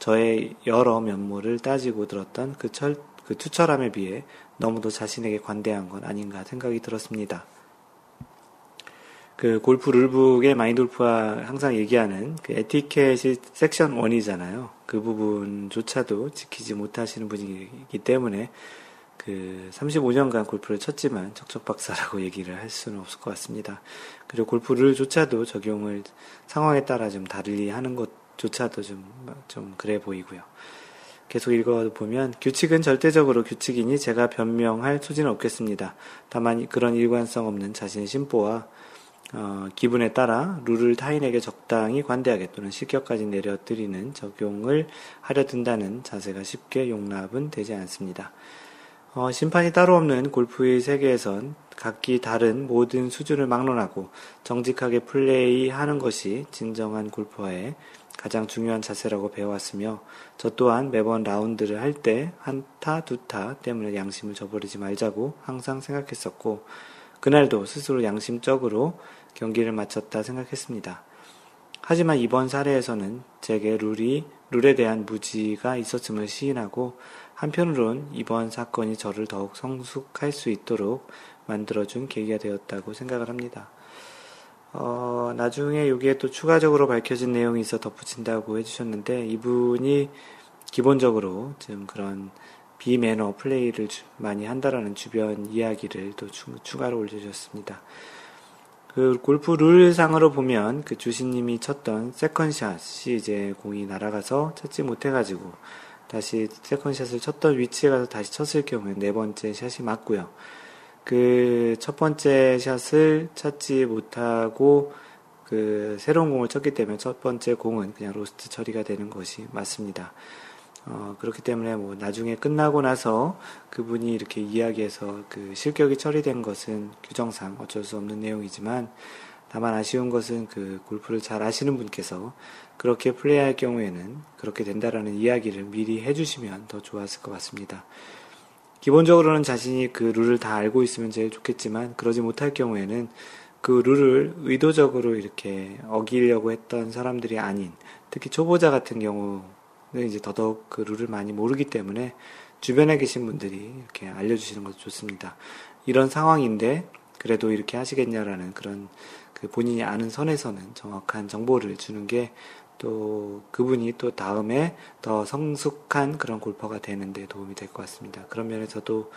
저의 여러 면모를 따지고 들었던 그, 철, 그 투철함에 비해 너무도 자신에게 관대한 건 아닌가 생각이 들었습니다. 그 골프 룰북의 마인드골프가 항상 얘기하는 그 에티켓이 섹션 일이잖아요. 그 부분조차도 지키지 못하시는 분이기 때문에 그 삼십오 년간 골프를 쳤지만 척척박사라고 얘기를 할 수는 없을 것 같습니다. 그리고 골프를조차도 적용을 상황에 따라 좀 다르게 하는 것조차도 좀, 좀 그래 보이고요. 계속 읽어보면 규칙은 절대적으로 규칙이니 제가 변명할 소지는 없겠습니다. 다만 그런 일관성 없는 자신의 심보와 어, 기분에 따라 룰을 타인에게 적당히 관대하게 또는 실격까지 내려뜨리는 적용을 하려 든다는 자세가 쉽게 용납은 되지 않습니다. 어, 심판이 따로 없는 골프의 세계에선 각기 다른 모든 수준을 막론하고 정직하게 플레이하는 것이 진정한 골퍼의 가장 중요한 자세라고 배워왔으며 저 또한 매번 라운드를 할 때 한 타, 두 타 때문에 양심을 저버리지 말자고 항상 생각했었고 그날도 스스로 양심적으로 경기를 마쳤다 생각했습니다. 하지만 이번 사례에서는 제게 룰이, 룰에 대한 무지가 있었음을 시인하고 한편으론 이번 사건이 저를 더욱 성숙할 수 있도록 만들어준 계기가 되었다고 생각을 합니다. 어, 나중에 여기에 또 추가적으로 밝혀진 내용이 있어 덧붙인다고 해주셨는데 이분이 기본적으로 지금 그런 비매너 플레이를 많이 한다라는 주변 이야기를 또 추가로 올려주셨습니다. 그 골프 룰상으로 보면 그 주신님이 쳤던 세컨샷이 이제 공이 날아가서 찾지 못해가지고 다시 세컨샷을 쳤던 위치에 가서 다시 쳤을 경우에 네 번째 샷이 맞고요. 그 첫 번째 샷을 찾지 못하고 그 새로운 공을 쳤기 때문에 첫 번째 공은 그냥 로스트 처리가 되는 것이 맞습니다. 어, 그렇기 때문에 뭐 나중에 끝나고 나서 그분이 이렇게 이야기해서 그 실격이 처리된 것은 규정상 어쩔 수 없는 내용이지만 다만 아쉬운 것은 그 골프를 잘 아시는 분께서 그렇게 플레이할 경우에는 그렇게 된다라는 이야기를 미리 해주시면 더 좋았을 것 같습니다. 기본적으로는 자신이 그 룰을 다 알고 있으면 제일 좋겠지만 그러지 못할 경우에는 그 룰을 의도적으로 이렇게 어기려고 했던 사람들이 아닌 특히 초보자 같은 경우 이제 더더욱 그 룰을 많이 모르기 때문에 주변에 계신 분들이 이렇게 알려주시는 것도 좋습니다. 이런 상황인데 그래도 이렇게 하시겠냐라는 그런 그 본인이 아는 선에서는 정확한 정보를 주는 게 또 그분이 또 다음에 더 성숙한 그런 골퍼가 되는데 도움이 될 것 같습니다. 그런 면에서도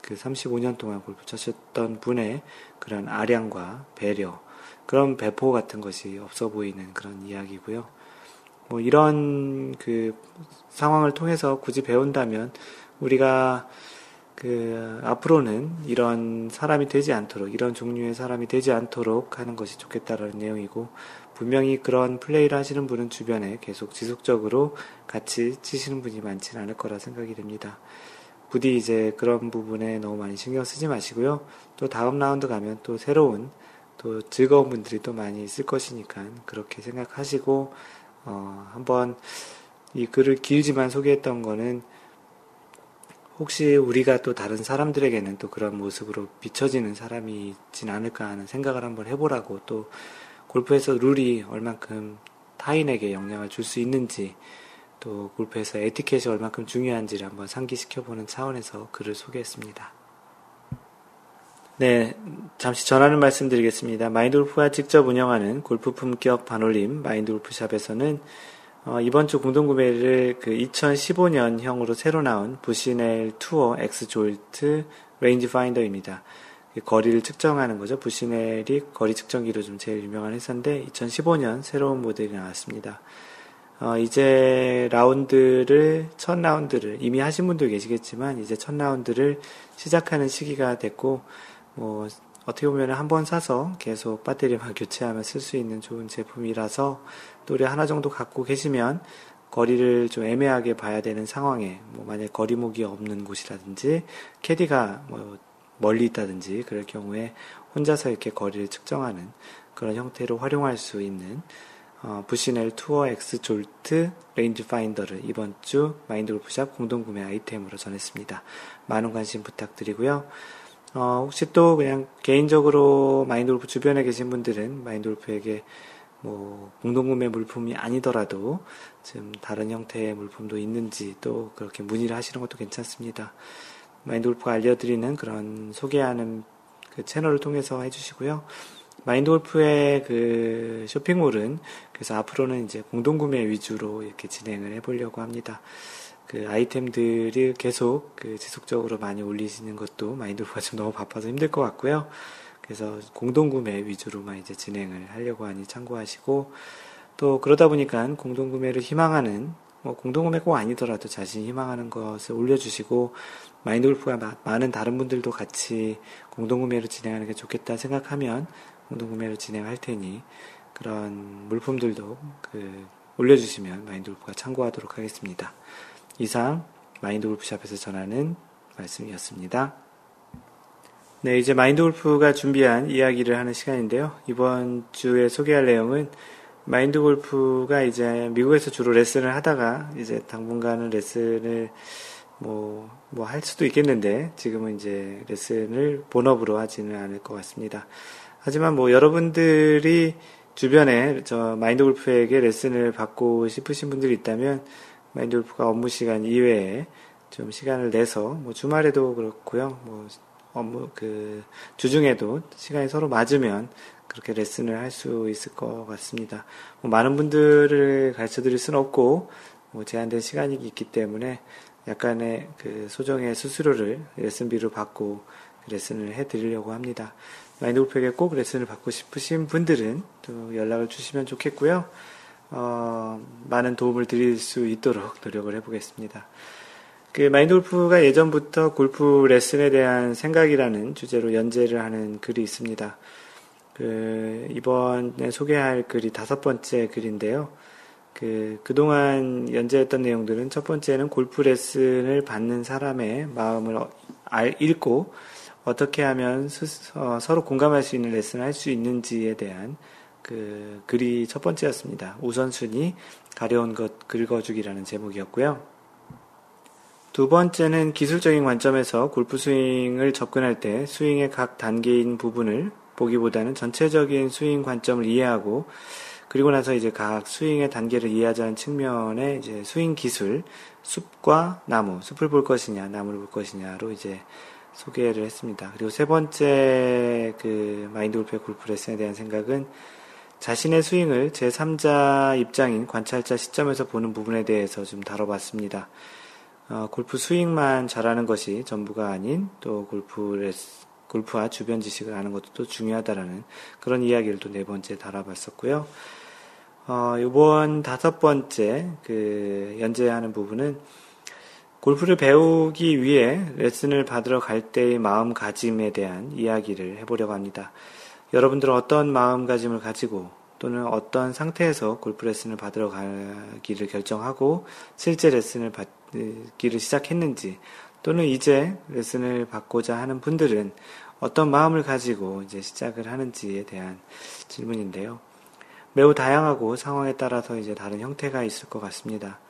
그 삼십오 년 동안 골프 쳤던 분의 그런 아량과 배려 그런 배포 같은 것이 없어 보이는 그런 이야기고요. 뭐 이런 그 상황을 통해서 굳이 배운다면 우리가 그 앞으로는 이런 사람이 되지 않도록 이런 종류의 사람이 되지 않도록 하는 것이 좋겠다라는 내용이고 분명히 그런 플레이를 하시는 분은 주변에 계속 지속적으로 같이 치시는 분이 많지는 않을 거라 생각이 됩니다. 부디 이제 그런 부분에 너무 많이 신경 쓰지 마시고요. 또 다음 라운드 가면 또 새로운 또 즐거운 분들이 또 많이 있을 것이니까 그렇게 생각하시고 어, 한번 이 글을 길지만 소개했던 거는 혹시 우리가 또 다른 사람들에게는 또 그런 모습으로 비춰지는 사람이 있진 않을까 하는 생각을 한번 해보라고 또 골프에서 룰이 얼만큼 타인에게 영향을 줄 수 있는지 또 골프에서 에티켓이 얼만큼 중요한지를 한번 상기시켜보는 차원에서 글을 소개했습니다. 네, 잠시 전하는 말씀드리겠습니다. 마인드골프가 직접 운영하는 골프 품격 반올림 마인드골프샵에서는 어, 이번 주 공동구매를 그 이천십오년형으로 새로 나온 부시넬 투어 엑솔트 레인지 파인더입니다. 거리를 측정하는 거죠. 부시넬이 거리 측정기로 좀 제일 유명한 회사인데 이천십오년 새로운 모델이 나왔습니다. 어, 이제 라운드를 첫 라운드를 이미 하신 분도 계시겠지만 이제 첫 라운드를 시작하는 시기가 됐고 뭐 어떻게 보면 한 번 사서 계속 배터리만 교체하면 쓸 수 있는 좋은 제품이라서 또래 하나 정도 갖고 계시면 거리를 좀 애매하게 봐야 되는 상황에 뭐 만약 거리목이 없는 곳이라든지 캐디가 뭐 멀리 있다든지 그럴 경우에 혼자서 이렇게 거리를 측정하는 그런 형태로 활용할 수 있는 어, 부시넬 투어 엑솔트 레인지 파인더를 이번 주 마인드골프샵 공동구매 아이템으로 전했습니다. 많은 관심 부탁드리고요. 어, 혹시 또 그냥 개인적으로 마인드골프 주변에 계신 분들은 마인드골프에게 뭐 공동구매 물품이 아니더라도 지금 다른 형태의 물품도 있는지 또 그렇게 문의를 하시는 것도 괜찮습니다. 마인드골프가 알려드리는 그런 소개하는 그 채널을 통해서 해주시고요. 마인드골프의 그 쇼핑몰은 그래서 앞으로는 이제 공동구매 위주로 이렇게 진행을 해보려고 합니다. 그 아이템들이 계속 그 지속적으로 많이 올리시는 것도 마인드골프가 좀 너무 바빠서 힘들 것 같고요. 그래서 공동구매 위주로만 이제 진행을 하려고 하니 참고하시고 또 그러다 보니까 공동구매를 희망하는 뭐 공동구매 꼭 아니더라도 자신이 희망하는 것을 올려주시고 마인드골프가 많은 다른 분들도 같이 공동구매로 진행하는 게 좋겠다 생각하면 공동구매로 진행할 테니 그런 물품들도 그 올려주시면 마인드골프가 참고하도록 하겠습니다. 이상 마인드골프샵에서 전하는 말씀이었습니다. 네, 이제 마인드골프가 준비한 이야기를 하는 시간인데요. 이번 주에 소개할 내용은 마인드골프가 이제 미국에서 주로 레슨을 하다가 이제 당분간은 레슨을 뭐, 뭐 할 수도 있겠는데 지금은 이제 레슨을 본업으로 하지는 않을 것 같습니다. 하지만 뭐 여러분들이 주변에 저 마인드골프에게 레슨을 받고 싶으신 분들이 있다면 마인드골프가 업무 시간 이외에 좀 시간을 내서 뭐 주말에도 그렇고요, 뭐 업무 그 주중에도 시간이 서로 맞으면 그렇게 레슨을 할 수 있을 것 같습니다. 뭐 많은 분들을 가르쳐드릴 수는 없고 뭐 제한된 시간이 있기 때문에 약간의 그 소정의 수수료를 레슨비로 받고 레슨을 해드리려고 합니다. 마인드골프에게 꼭 레슨을 받고 싶으신 분들은 또 연락을 주시면 좋겠고요. 어, 많은 도움을 드릴 수 있도록 노력을 해보겠습니다. 그 마인드골프가 예전부터 골프 레슨에 대한 생각이라는 주제로 연재를 하는 글이 있습니다. 그 이번에 소개할 글이 다섯 번째 글인데요. 그 그동안 연재했던 내용들은 첫 번째는 골프 레슨을 받는 사람의 마음을 알, 읽고 어떻게 하면 스, 어, 서로 공감할 수 있는 레슨을 할 수 있는지에 대한 그 글이 첫 번째였습니다. 우선순위 가려운 것 긁어주기라는 제목이었고요. 두 번째는 기술적인 관점에서 골프 스윙을 접근할 때 스윙의 각 단계인 부분을 보기보다는 전체적인 스윙 관점을 이해하고 그리고 나서 이제 각 스윙의 단계를 이해하자는 측면의 이제 스윙 기술, 숲과 나무, 숲을 볼 것이냐, 나무를 볼 것이냐로 이제 소개를 했습니다. 그리고 세 번째 그 마인드골프의 골프 레슨에 대한 생각은 자신의 스윙을 제삼자 입장인 관찰자 시점에서 보는 부분에 대해서 좀 다뤄봤습니다. 어, 골프 스윙만 잘하는 것이 전부가 아닌 또 골프 레스, 골프와 주변 지식을 아는 것도 또 중요하다라는 그런 이야기를 또 네 번째 다뤄봤었고요. 어, 이번 다섯 번째 그 연재하는 부분은 골프를 배우기 위해 레슨을 받으러 갈 때의 마음가짐에 대한 이야기를 해보려고 합니다. 여러분들은 어떤 마음가짐을 가지고 또는 어떤 상태에서 골프 레슨을 받으러 가기를 결정하고 실제 레슨을 받기를 시작했는지 또는 이제 레슨을 받고자 하는 분들은 어떤 마음을 가지고 이제 시작을 하는지에 대한 질문인데요. 매우 다양하고 상황에 따라서 이제 다른 형태가 있을 것 같습니다.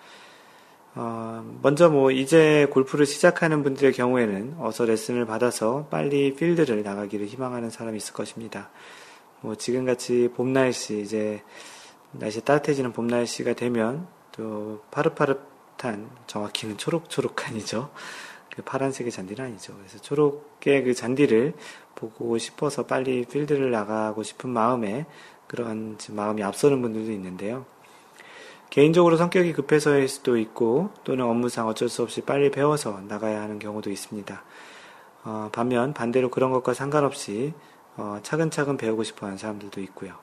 어, 먼저 뭐 이제 골프를 시작하는 분들의 경우에는 어서 레슨을 받아서 빨리 필드를 나가기를 희망하는 사람이 있을 것입니다. 뭐 지금같이 봄 날씨 이제 날씨 따뜻해지는 봄 날씨가 되면 또 파릇파릇한, 정확히는 초록초록한이죠. 그 파란색의 잔디는 아니죠. 그래서 초록의 그 잔디를 보고 싶어서 빨리 필드를 나가고 싶은 마음에 그런 마음이 앞서는 분들도 있는데요. 개인적으로 성격이 급해서일 수도 있고 또는 업무상 어쩔 수 없이 빨리 배워서 나가야 하는 경우도 있습니다. 어, 반면 반대로 그런 것과 상관없이 어, 차근차근 배우고 싶어하는 사람들도 있고요.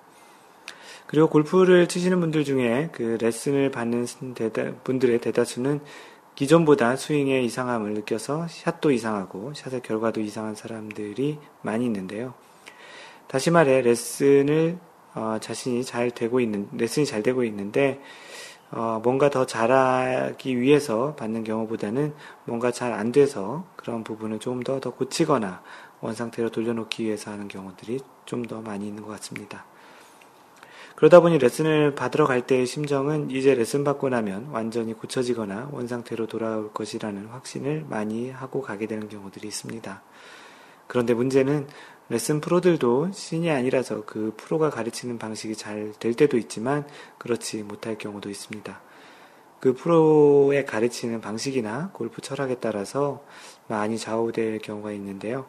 그리고 골프를 치시는 분들 중에 그 레슨을 받는 대다, 분들의 대다수는 기존보다 스윙의 이상함을 느껴서 샷도 이상하고 샷의 결과도 이상한 사람들이 많이 있는데요. 다시 말해 레슨을 어, 자신이 잘 되고 있는 레슨이 잘 되고 있는데 어, 뭔가 더 잘하기 위해서 받는 경우보다는 뭔가 잘 안 돼서 그런 부분을 좀 더 더 고치거나 원상태로 돌려놓기 위해서 하는 경우들이 좀 더 많이 있는 것 같습니다. 그러다 보니 레슨을 받으러 갈 때의 심정은 이제 레슨 받고 나면 완전히 고쳐지거나 원상태로 돌아올 것이라는 확신을 많이 하고 가게 되는 경우들이 있습니다. 그런데 문제는 레슨 프로들도 신이 아니라서 그 프로가 가르치는 방식이 잘 될 때도 있지만 그렇지 못할 경우도 있습니다. 그 프로의 가르치는 방식이나 골프 철학에 따라서 많이 좌우될 경우가 있는데요.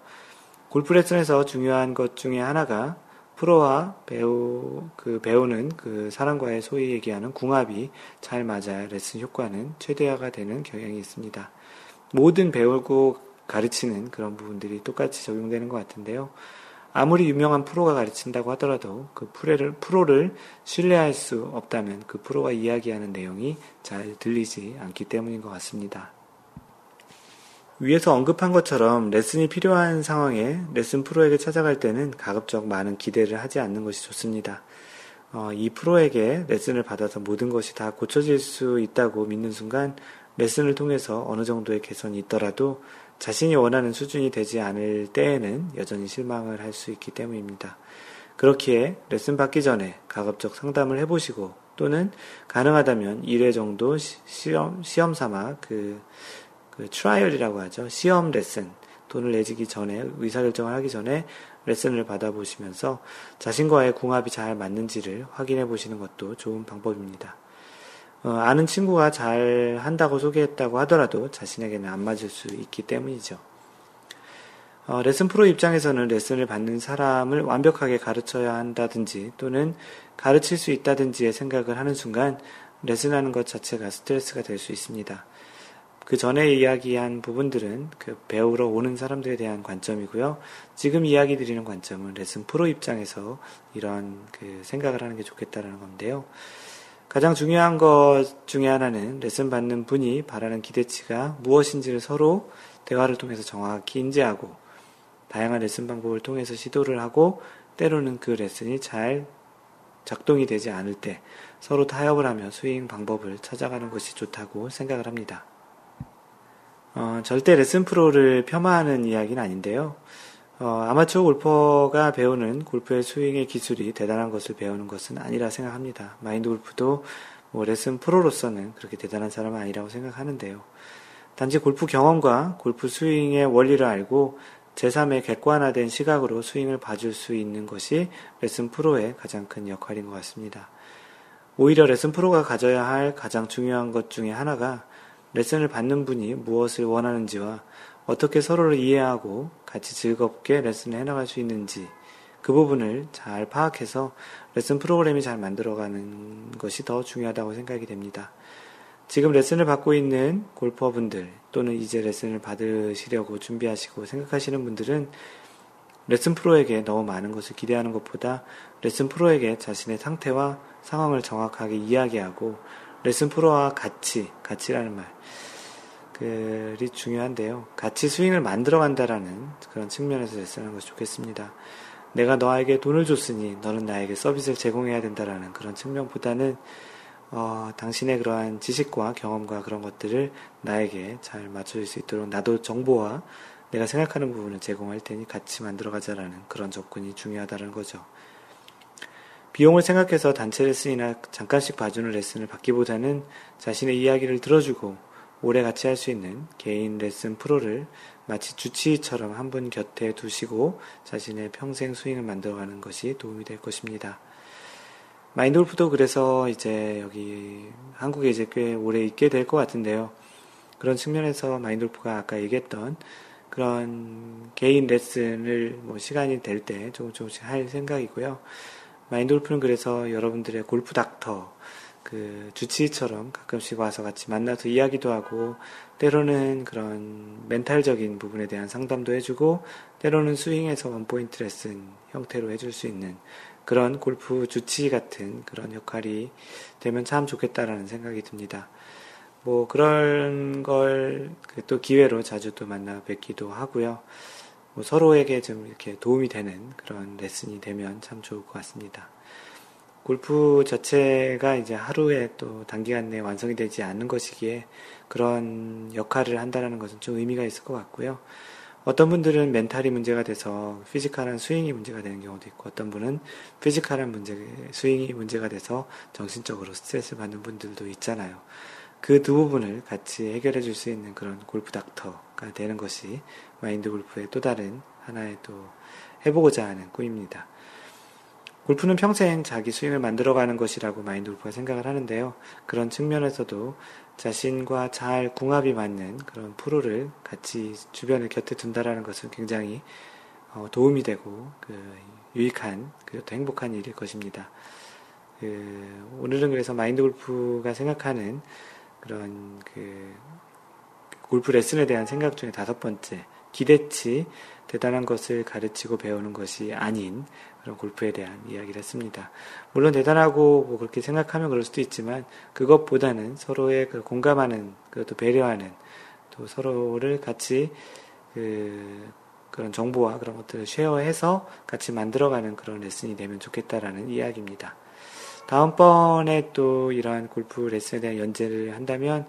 골프 레슨에서 중요한 것 중에 하나가 프로와 배우, 그 배우는 그 사람과의 소위 얘기하는 궁합이 잘 맞아야 레슨 효과는 최대화가 되는 경향이 있습니다. 모든 배우고 가르치는 그런 부분들이 똑같이 적용되는 것 같은데요. 아무리 유명한 프로가 가르친다고 하더라도 그 프로를, 프로를 신뢰할 수 없다면 그 프로가 이야기하는 내용이 잘 들리지 않기 때문인 것 같습니다. 위에서 언급한 것처럼 레슨이 필요한 상황에 레슨 프로에게 찾아갈 때는 가급적 많은 기대를 하지 않는 것이 좋습니다. 어, 이 프로에게 레슨을 받아서 모든 것이 다 고쳐질 수 있다고 믿는 순간 레슨을 통해서 어느 정도의 개선이 있더라도 자신이 원하는 수준이 되지 않을 때에는 여전히 실망을 할 수 있기 때문입니다. 그렇기에 레슨 받기 전에 가급적 상담을 해보시고 또는 가능하다면 일 회 정도 시험, 시험 삼아 그, 그 트라이얼이라고 하죠. 시험 레슨, 돈을 내지기 전에 의사결정을 하기 전에 레슨을 받아보시면서 자신과의 궁합이 잘 맞는지를 확인해 보시는 것도 좋은 방법입니다. 어, 아는 친구가 잘 한다고 소개했다고 하더라도 자신에게는 안 맞을 수 있기 때문이죠. 어, 레슨 프로 입장에서는 레슨을 받는 사람을 완벽하게 가르쳐야 한다든지 또는 가르칠 수 있다든지의 생각을 하는 순간 레슨하는 것 자체가 스트레스가 될 수 있습니다. 그 전에 이야기한 부분들은 그 배우러 오는 사람들에 대한 관점이고요. 지금 이야기 드리는 관점은 레슨 프로 입장에서 이러한 그 생각을 하는 게 좋겠다라는 건데요. 가장 중요한 것 중에 하나는 레슨 받는 분이 바라는 기대치가 무엇인지를 서로 대화를 통해서 정확히 인지하고 다양한 레슨 방법을 통해서 시도를 하고 때로는 그 레슨이 잘 작동이 되지 않을 때 서로 타협을 하며 스윙 방법을 찾아가는 것이 좋다고 생각을 합니다. 어, 절대 레슨 프로를 폄하하는 이야기는 아닌데요. 어, 아마추어 골퍼가 배우는 골프의 스윙의 기술이 대단한 것을 배우는 것은 아니라 생각합니다. 마인드 골프도 뭐 레슨 프로로서는 그렇게 대단한 사람은 아니라고 생각하는데요. 단지 골프 경험과 골프 스윙의 원리를 알고 제삼의 객관화된 시각으로 스윙을 봐줄 수 있는 것이 레슨 프로의 가장 큰 역할인 것 같습니다. 오히려 레슨 프로가 가져야 할 가장 중요한 것 중에 하나가 레슨을 받는 분이 무엇을 원하는지와 어떻게 서로를 이해하고 같이 즐겁게 레슨을 해나갈 수 있는지 그 부분을 잘 파악해서 레슨 프로그램이 잘 만들어가는 것이 더 중요하다고 생각이 됩니다. 지금 레슨을 받고 있는 골퍼분들 또는 이제 레슨을 받으시려고 준비하시고 생각하시는 분들은 레슨 프로에게 너무 많은 것을 기대하는 것보다 레슨 프로에게 자신의 상태와 상황을 정확하게 이야기하고 레슨 프로와 같이, 같이라는 말 이 중요한데요. 같이 스윙을 만들어간다라는 그런 측면에서 레슨하는 것이 좋겠습니다. 내가 너에게 돈을 줬으니 너는 나에게 서비스를 제공해야 된다라는 그런 측면보다는 어, 당신의 그러한 지식과 경험과 그런 것들을 나에게 잘 맞춰줄 수 있도록 나도 정보와 내가 생각하는 부분을 제공할 테니 같이 만들어가자라는 그런 접근이 중요하다는 거죠. 비용을 생각해서 단체 레슨이나 잠깐씩 봐주는 레슨을 받기보다는 자신의 이야기를 들어주고 오래 같이 할 수 있는 개인 레슨 프로를 마치 주치의처럼 한 분 곁에 두시고 자신의 평생 스윙을 만들어가는 것이 도움이 될 것입니다. 마인드골프도 그래서 이제 여기 한국에 이제 꽤 오래 있게 될 것 같은데요. 그런 측면에서 마인드골프가 아까 얘기했던 그런 개인 레슨을 뭐 시간이 될 때 조금 조금씩 할 생각이고요. 마인드골프는 그래서 여러분들의 골프 닥터, 그 주치의처럼 가끔씩 와서 같이 만나서 이야기도 하고, 때로는 그런 멘탈적인 부분에 대한 상담도 해주고, 때로는 스윙에서 원포인트 레슨 형태로 해줄 수 있는 그런 골프 주치의 같은 그런 역할이 되면 참 좋겠다라는 생각이 듭니다. 뭐 그런 걸 또 기회로 자주 또 만나 뵙기도 하고요. 뭐 서로에게 좀 이렇게 도움이 되는 그런 레슨이 되면 참 좋을 것 같습니다. 골프 자체가 이제 하루에 또 단기간 내에 완성이 되지 않는 것이기에 그런 역할을 한다는 것은 좀 의미가 있을 것 같고요. 어떤 분들은 멘탈이 문제가 돼서 피지컬한 스윙이 문제가 되는 경우도 있고, 어떤 분은 피지컬한 문제, 스윙이 문제가 돼서 정신적으로 스트레스 받는 분들도 있잖아요. 그 두 부분을 같이 해결해 줄 수 있는 그런 골프 닥터가 되는 것이 마인드 골프의 또 다른 하나의 또 해보고자 하는 꿈입니다. 골프는 평생 자기 스윙을 만들어가는 것이라고 마인드 골프가 생각을 하는데요. 그런 측면에서도 자신과 잘 궁합이 맞는 그런 프로를 같이 주변에 곁에 둔다라는 것은 굉장히 도움이 되고 그 유익한, 그리고 또 행복한 일일 것입니다. 그 오늘은 그래서 마인드 골프가 생각하는 그런 그 골프 레슨에 대한 생각 중에 다섯 번째, 기대치, 대단한 것을 가르치고 배우는 것이 아닌 그런 골프에 대한 이야기를 했습니다. 물론 대단하고 뭐 그렇게 생각하면 그럴 수도 있지만, 그것보다는 서로의 그 공감하는, 그것도 배려하는, 또 서로를 같이 그 그런 정보와 그런 것들을 쉐어해서 같이 만들어가는 그런 레슨이 되면 좋겠다라는 이야기입니다. 다음번에 또 이러한 골프 레슨에 대한 연재를 한다면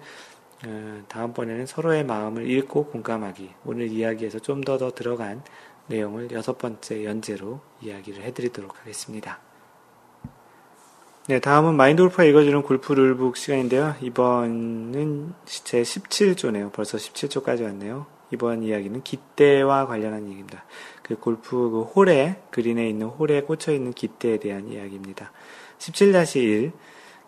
어, 다음번에는 서로의 마음을 읽고 공감하기, 오늘 이야기에서 좀 더 더 들어간 내용을 여섯 번째 연재로 이야기를 해드리도록 하겠습니다. 네, 다음은 마인드골프가 읽어주는 골프 룰북 시간인데요. 이번은 제 십칠 조네요. 벌써 십칠 조까지 왔네요. 이번 이야기는 깃대와 관련한 얘기입니다. 그 골프 그 홀에, 그린에 있는 홀에 꽂혀있는 깃대에 대한 이야기입니다. 십칠 일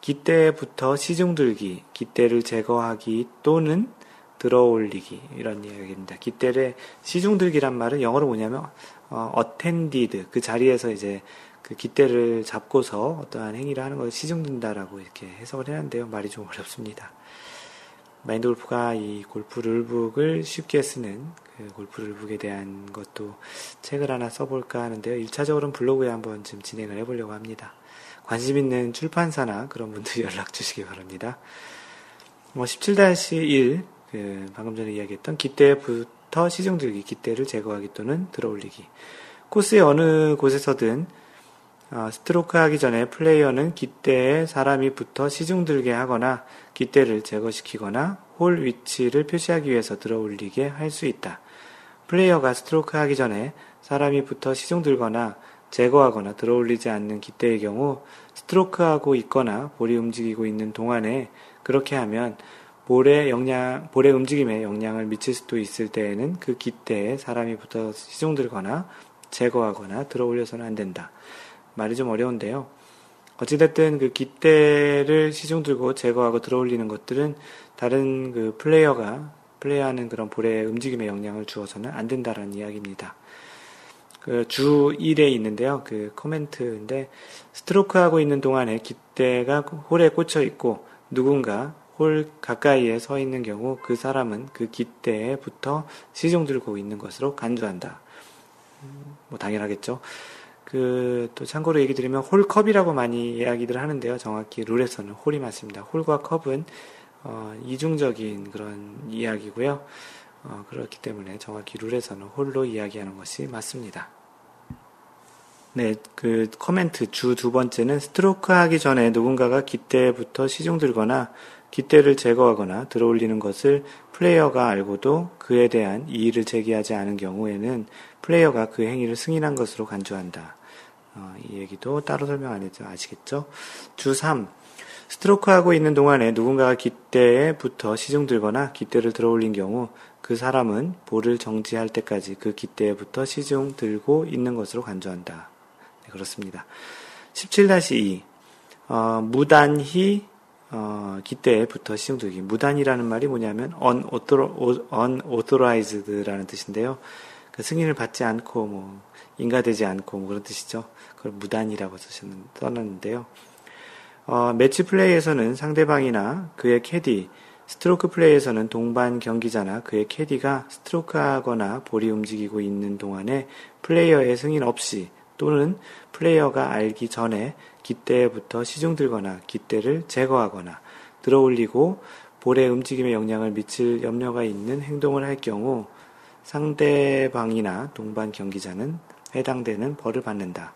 깃대부터 시중들기, 깃대를 제거하기 또는 들어올리기, 이런 이야기입니다. 깃대를 시중들기란 말은 영어로 뭐냐면 어, attended, 그 자리에서 이제 그 깃대를 잡고서 어떠한 행위를 하는 것을 시중든다라고 이렇게 해석을 해놨는데요. 말이 좀 어렵습니다. 마인드 골프가 이 골프 룰북을 쉽게 쓰는 그 골프 룰북에 대한 것도 책을 하나 써볼까 하는데요. 일차적으로는 블로그에 한번 지금 진행을 해보려고 합니다. 관심 있는 출판사나 그런 분들 연락 주시기 바랍니다. 뭐 십칠 일 그 방금 전에 이야기했던 깃대부터 시중들기, 깃대를 제거하기 또는 들어올리기. 코스의 어느 곳에서든 어, 스트로크 하기 전에 플레이어는 깃대에 사람이 붙어 시중들게 하거나 깃대를 제거시키거나 홀 위치를 표시하기 위해서 들어올리게 할 수 있다. 플레이어가 스트로크 하기 전에 사람이 붙어 시중들거나 제거하거나 들어올리지 않는 깃대의 경우 스트로크하고 있거나 볼이 움직이고 있는 동안에 그렇게 하면 볼의 영향, 볼의 움직임에 영향을 미칠 수도 있을 때에는 그 깃대에 사람이 붙어 시중들거나 제거하거나 들어올려서는 안 된다. 말이 좀 어려운데요. 어찌됐든 그 깃대를 시중들고 제거하고 들어올리는 것들은 다른 그 플레이어가 플레이하는 그런 볼의 움직임에 영향을 주어서는 안 된다라는 이야기입니다. 그 주 일에 있는데요. 그 코멘트인데, 스트로크 하고 있는 동안에 깃대가 홀에 꽂혀 있고 누군가 홀 가까이에 서 있는 경우 그 사람은 그 깃대에 붙어 시중 들고 있는 것으로 간주한다. 뭐 당연하겠죠. 그 또 참고로 얘기 드리면 홀컵이라고 많이 이야기들 하는데요. 정확히 룰에서는 홀이 맞습니다. 홀과 컵은 어, 이중적인 그런 이야기고요. 어, 그렇기 때문에 정확히 룰에서는 홀로 이야기하는 것이 맞습니다. 네, 그 코멘트 주 두 번째는 스트로크 하기 전에 누군가가 깃대부터 시중 들거나 깃대를 제거하거나 들어올리는 것을 플레이어가 알고도 그에 대한 이의를 제기하지 않은 경우에는 플레이어가 그 행위를 승인한 것으로 간주한다. 어, 이 얘기도 따로 설명 안 해도 아시겠죠? 주 삼. 스트로크하고 있는 동안에 누군가가 깃대에 붙어 시중 들거나 깃대를 들어올린 경우 그 사람은 볼을 정지할 때까지 그 깃대에 붙어 시중 들고 있는 것으로 간주한다. 네, 그렇습니다. 십칠 이 어, 무단히 어, 기대부터 시행되기. 무단이라는 말이 뭐냐면 unauthorize드라는 뜻인데요. 그러니까 승인을 받지 않고 뭐 인가되지 않고 뭐 그런 뜻이죠. 그걸 무단이라고 써놨는데요. 어, 매치 플레이에서는 상대방이나 그의 캐디, 스트로크 플레이에서는 동반 경기자나 그의 캐디가 스트로크하거나 볼이 움직이고 있는 동안에 플레이어의 승인 없이 또는 플레이어가 알기 전에 깃대부터 시중들거나 깃대를 제거하거나 들어올리고 볼의 움직임에 영향을 미칠 염려가 있는 행동을 할 경우 상대방이나 동반 경기자는 해당되는 벌을 받는다.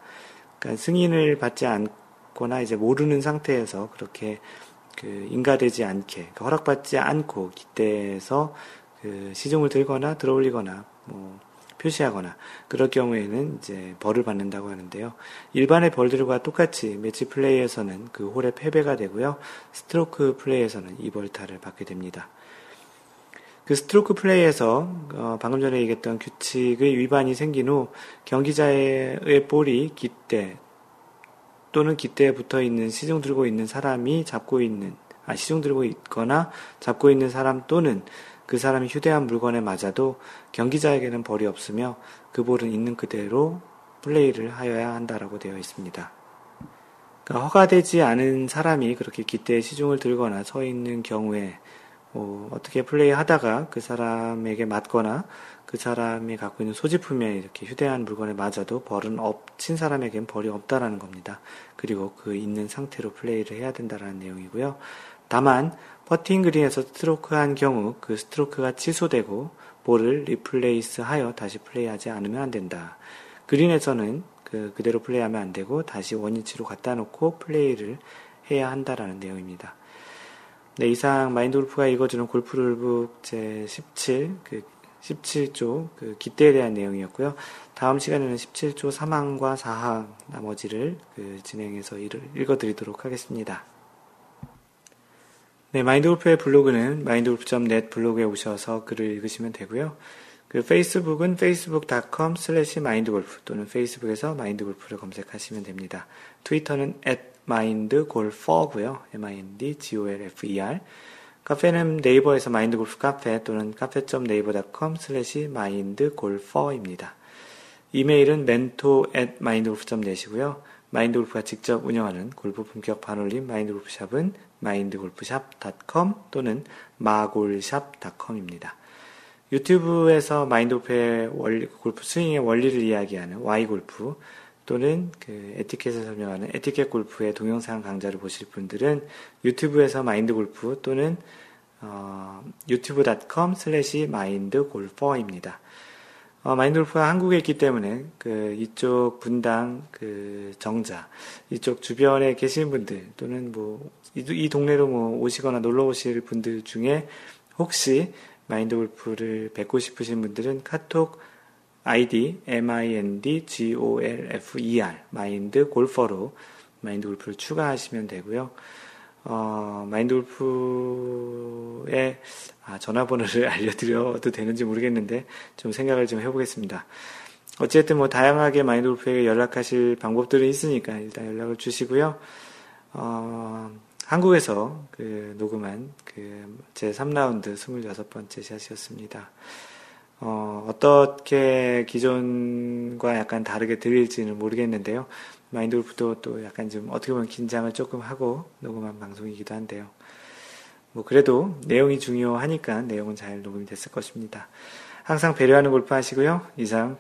그러니까 승인을 받지 않거나 이제 모르는 상태에서 그렇게 그 인가되지 않게, 그러니까 허락받지 않고 깃대에서 그 시중을 들거나 들어올리거나 뭐 표시하거나 그럴 경우에는 이제 벌을 받는다고 하는데요. 일반의 벌들과 똑같이 매치 플레이에서는 그 홀의 패배가 되고요. 스트로크 플레이에서는 이 벌타를 받게 됩니다. 그 스트로크 플레이에서 어 방금 전에 얘기했던 규칙의 위반이 생긴 후 경기자의 볼이 깃대 또는 깃대에 붙어있는 시중 들고 있는 사람이 잡고 있는 아 시중 들고 있거나 잡고 있는 사람 또는 그 사람이 휴대한 물건에 맞아도 경기자에게는 벌이 없으며 그 볼은 있는 그대로 플레이를 하여야 한다라고 되어 있습니다. 그러니까 허가되지 않은 사람이 그렇게 깃대에 시중을 들거나 서 있는 경우에 뭐 어떻게 플레이하다가 그 사람에게 맞거나 그 사람이 갖고 있는 소지품에 이렇게 휴대한 물건에 맞아도 벌은 없, 친 사람에겐 벌이 없다라는 겁니다. 그리고 그 있는 상태로 플레이를 해야 된다라는 내용이고요. 다만 퍼팅 그린에서 스트로크한 경우 그 스트로크가 취소되고 볼을 리플레이스하여 다시 플레이하지 않으면 안 된다. 그린에서는 그 그대로 플레이하면 안 되고 다시 원위치로 갖다 놓고 플레이를 해야 한다라는 내용입니다. 네, 이상 마인드골프가 읽어주는 골프룰북 제십칠 그 십칠 조 그 깃대에 대한 내용이었고요. 다음 시간에는 십칠 조 삼 항과 사 항 나머지를 그 진행해서 읽어드리도록 하겠습니다. 네, 마인드골프의 블로그는 마인드골프 닷 넷 블로그에 오셔서 글을 읽으시면 되고요. 그 페이스북은 페이스북 닷 컴 슬래시 마인드골프 또는 페이스북에서 마인드골프를 검색하시면 됩니다. 트위터는 앳 마인드골퍼고요. 엠 아이 엔 디 지 오 엘 에프 이 알. 카페는 네이버에서 마인드골프 카페 또는 카페 닷 네이버 닷 컴 슬래시 마인드골퍼입니다. 이메일은 멘토 앳 마인드골프 닷 넷이고요. 마인드골프가 직접 운영하는 골프 품격 반올림 마인드골프샵은 마인드골프샵 닷 컴 또는 마골샵 닷 컴입니다. 유튜브에서 마인드골프의 원리, 골프 스윙의 원리를 이야기하는 와이골프 또는 그 에티켓을 설명하는 에티켓 골프의 동영상 강좌를 보실 분들은 유튜브에서 마인드골프 또는 어, 유튜브 닷 컴 슬래시 마인드골퍼입니다. 어, 마인드골프가 한국에 있기 때문에 그 이쪽 분당 그 정자 이쪽 주변에 계신 분들 또는 뭐 이 이 동네로 뭐 오시거나 놀러 오실 분들 중에 혹시 마인드골프를 뵙고 싶으신 분들은 카톡 아이디 엠 아이 엔 디 지 오 엘 에프 이 알 마인드골퍼로 마인드골프를 추가하시면 되고요. 어, 마인드골프의 아, 전화번호를 알려드려도 되는지 모르겠는데 좀 생각을 좀 해보겠습니다. 어쨌든 뭐 다양하게 마인드골프에게 연락하실 방법들이 있으니까 일단 연락을 주시고요. 어, 한국에서 그 녹음한 그 제 삼 라운드 스물여섯 번째 샷이었습니다. 어, 어떻게 기존과 약간 다르게 들릴지는 모르겠는데요. 마인드골프도 또 약간 좀 어떻게 보면 긴장을 조금 하고 녹음한 방송이기도 한데요. 뭐 그래도 내용이 중요하니까 내용은 잘 녹음이 됐을 것입니다. 항상 배려하는 골프 하시고요. 이상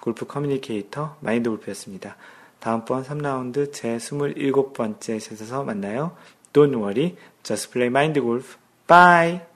골프 커뮤니케이터 마인드골프였습니다. 다음번 삼 라운드 제 스물일곱 번째 셋에서 만나요. Don't worry, just play mind golf. Bye!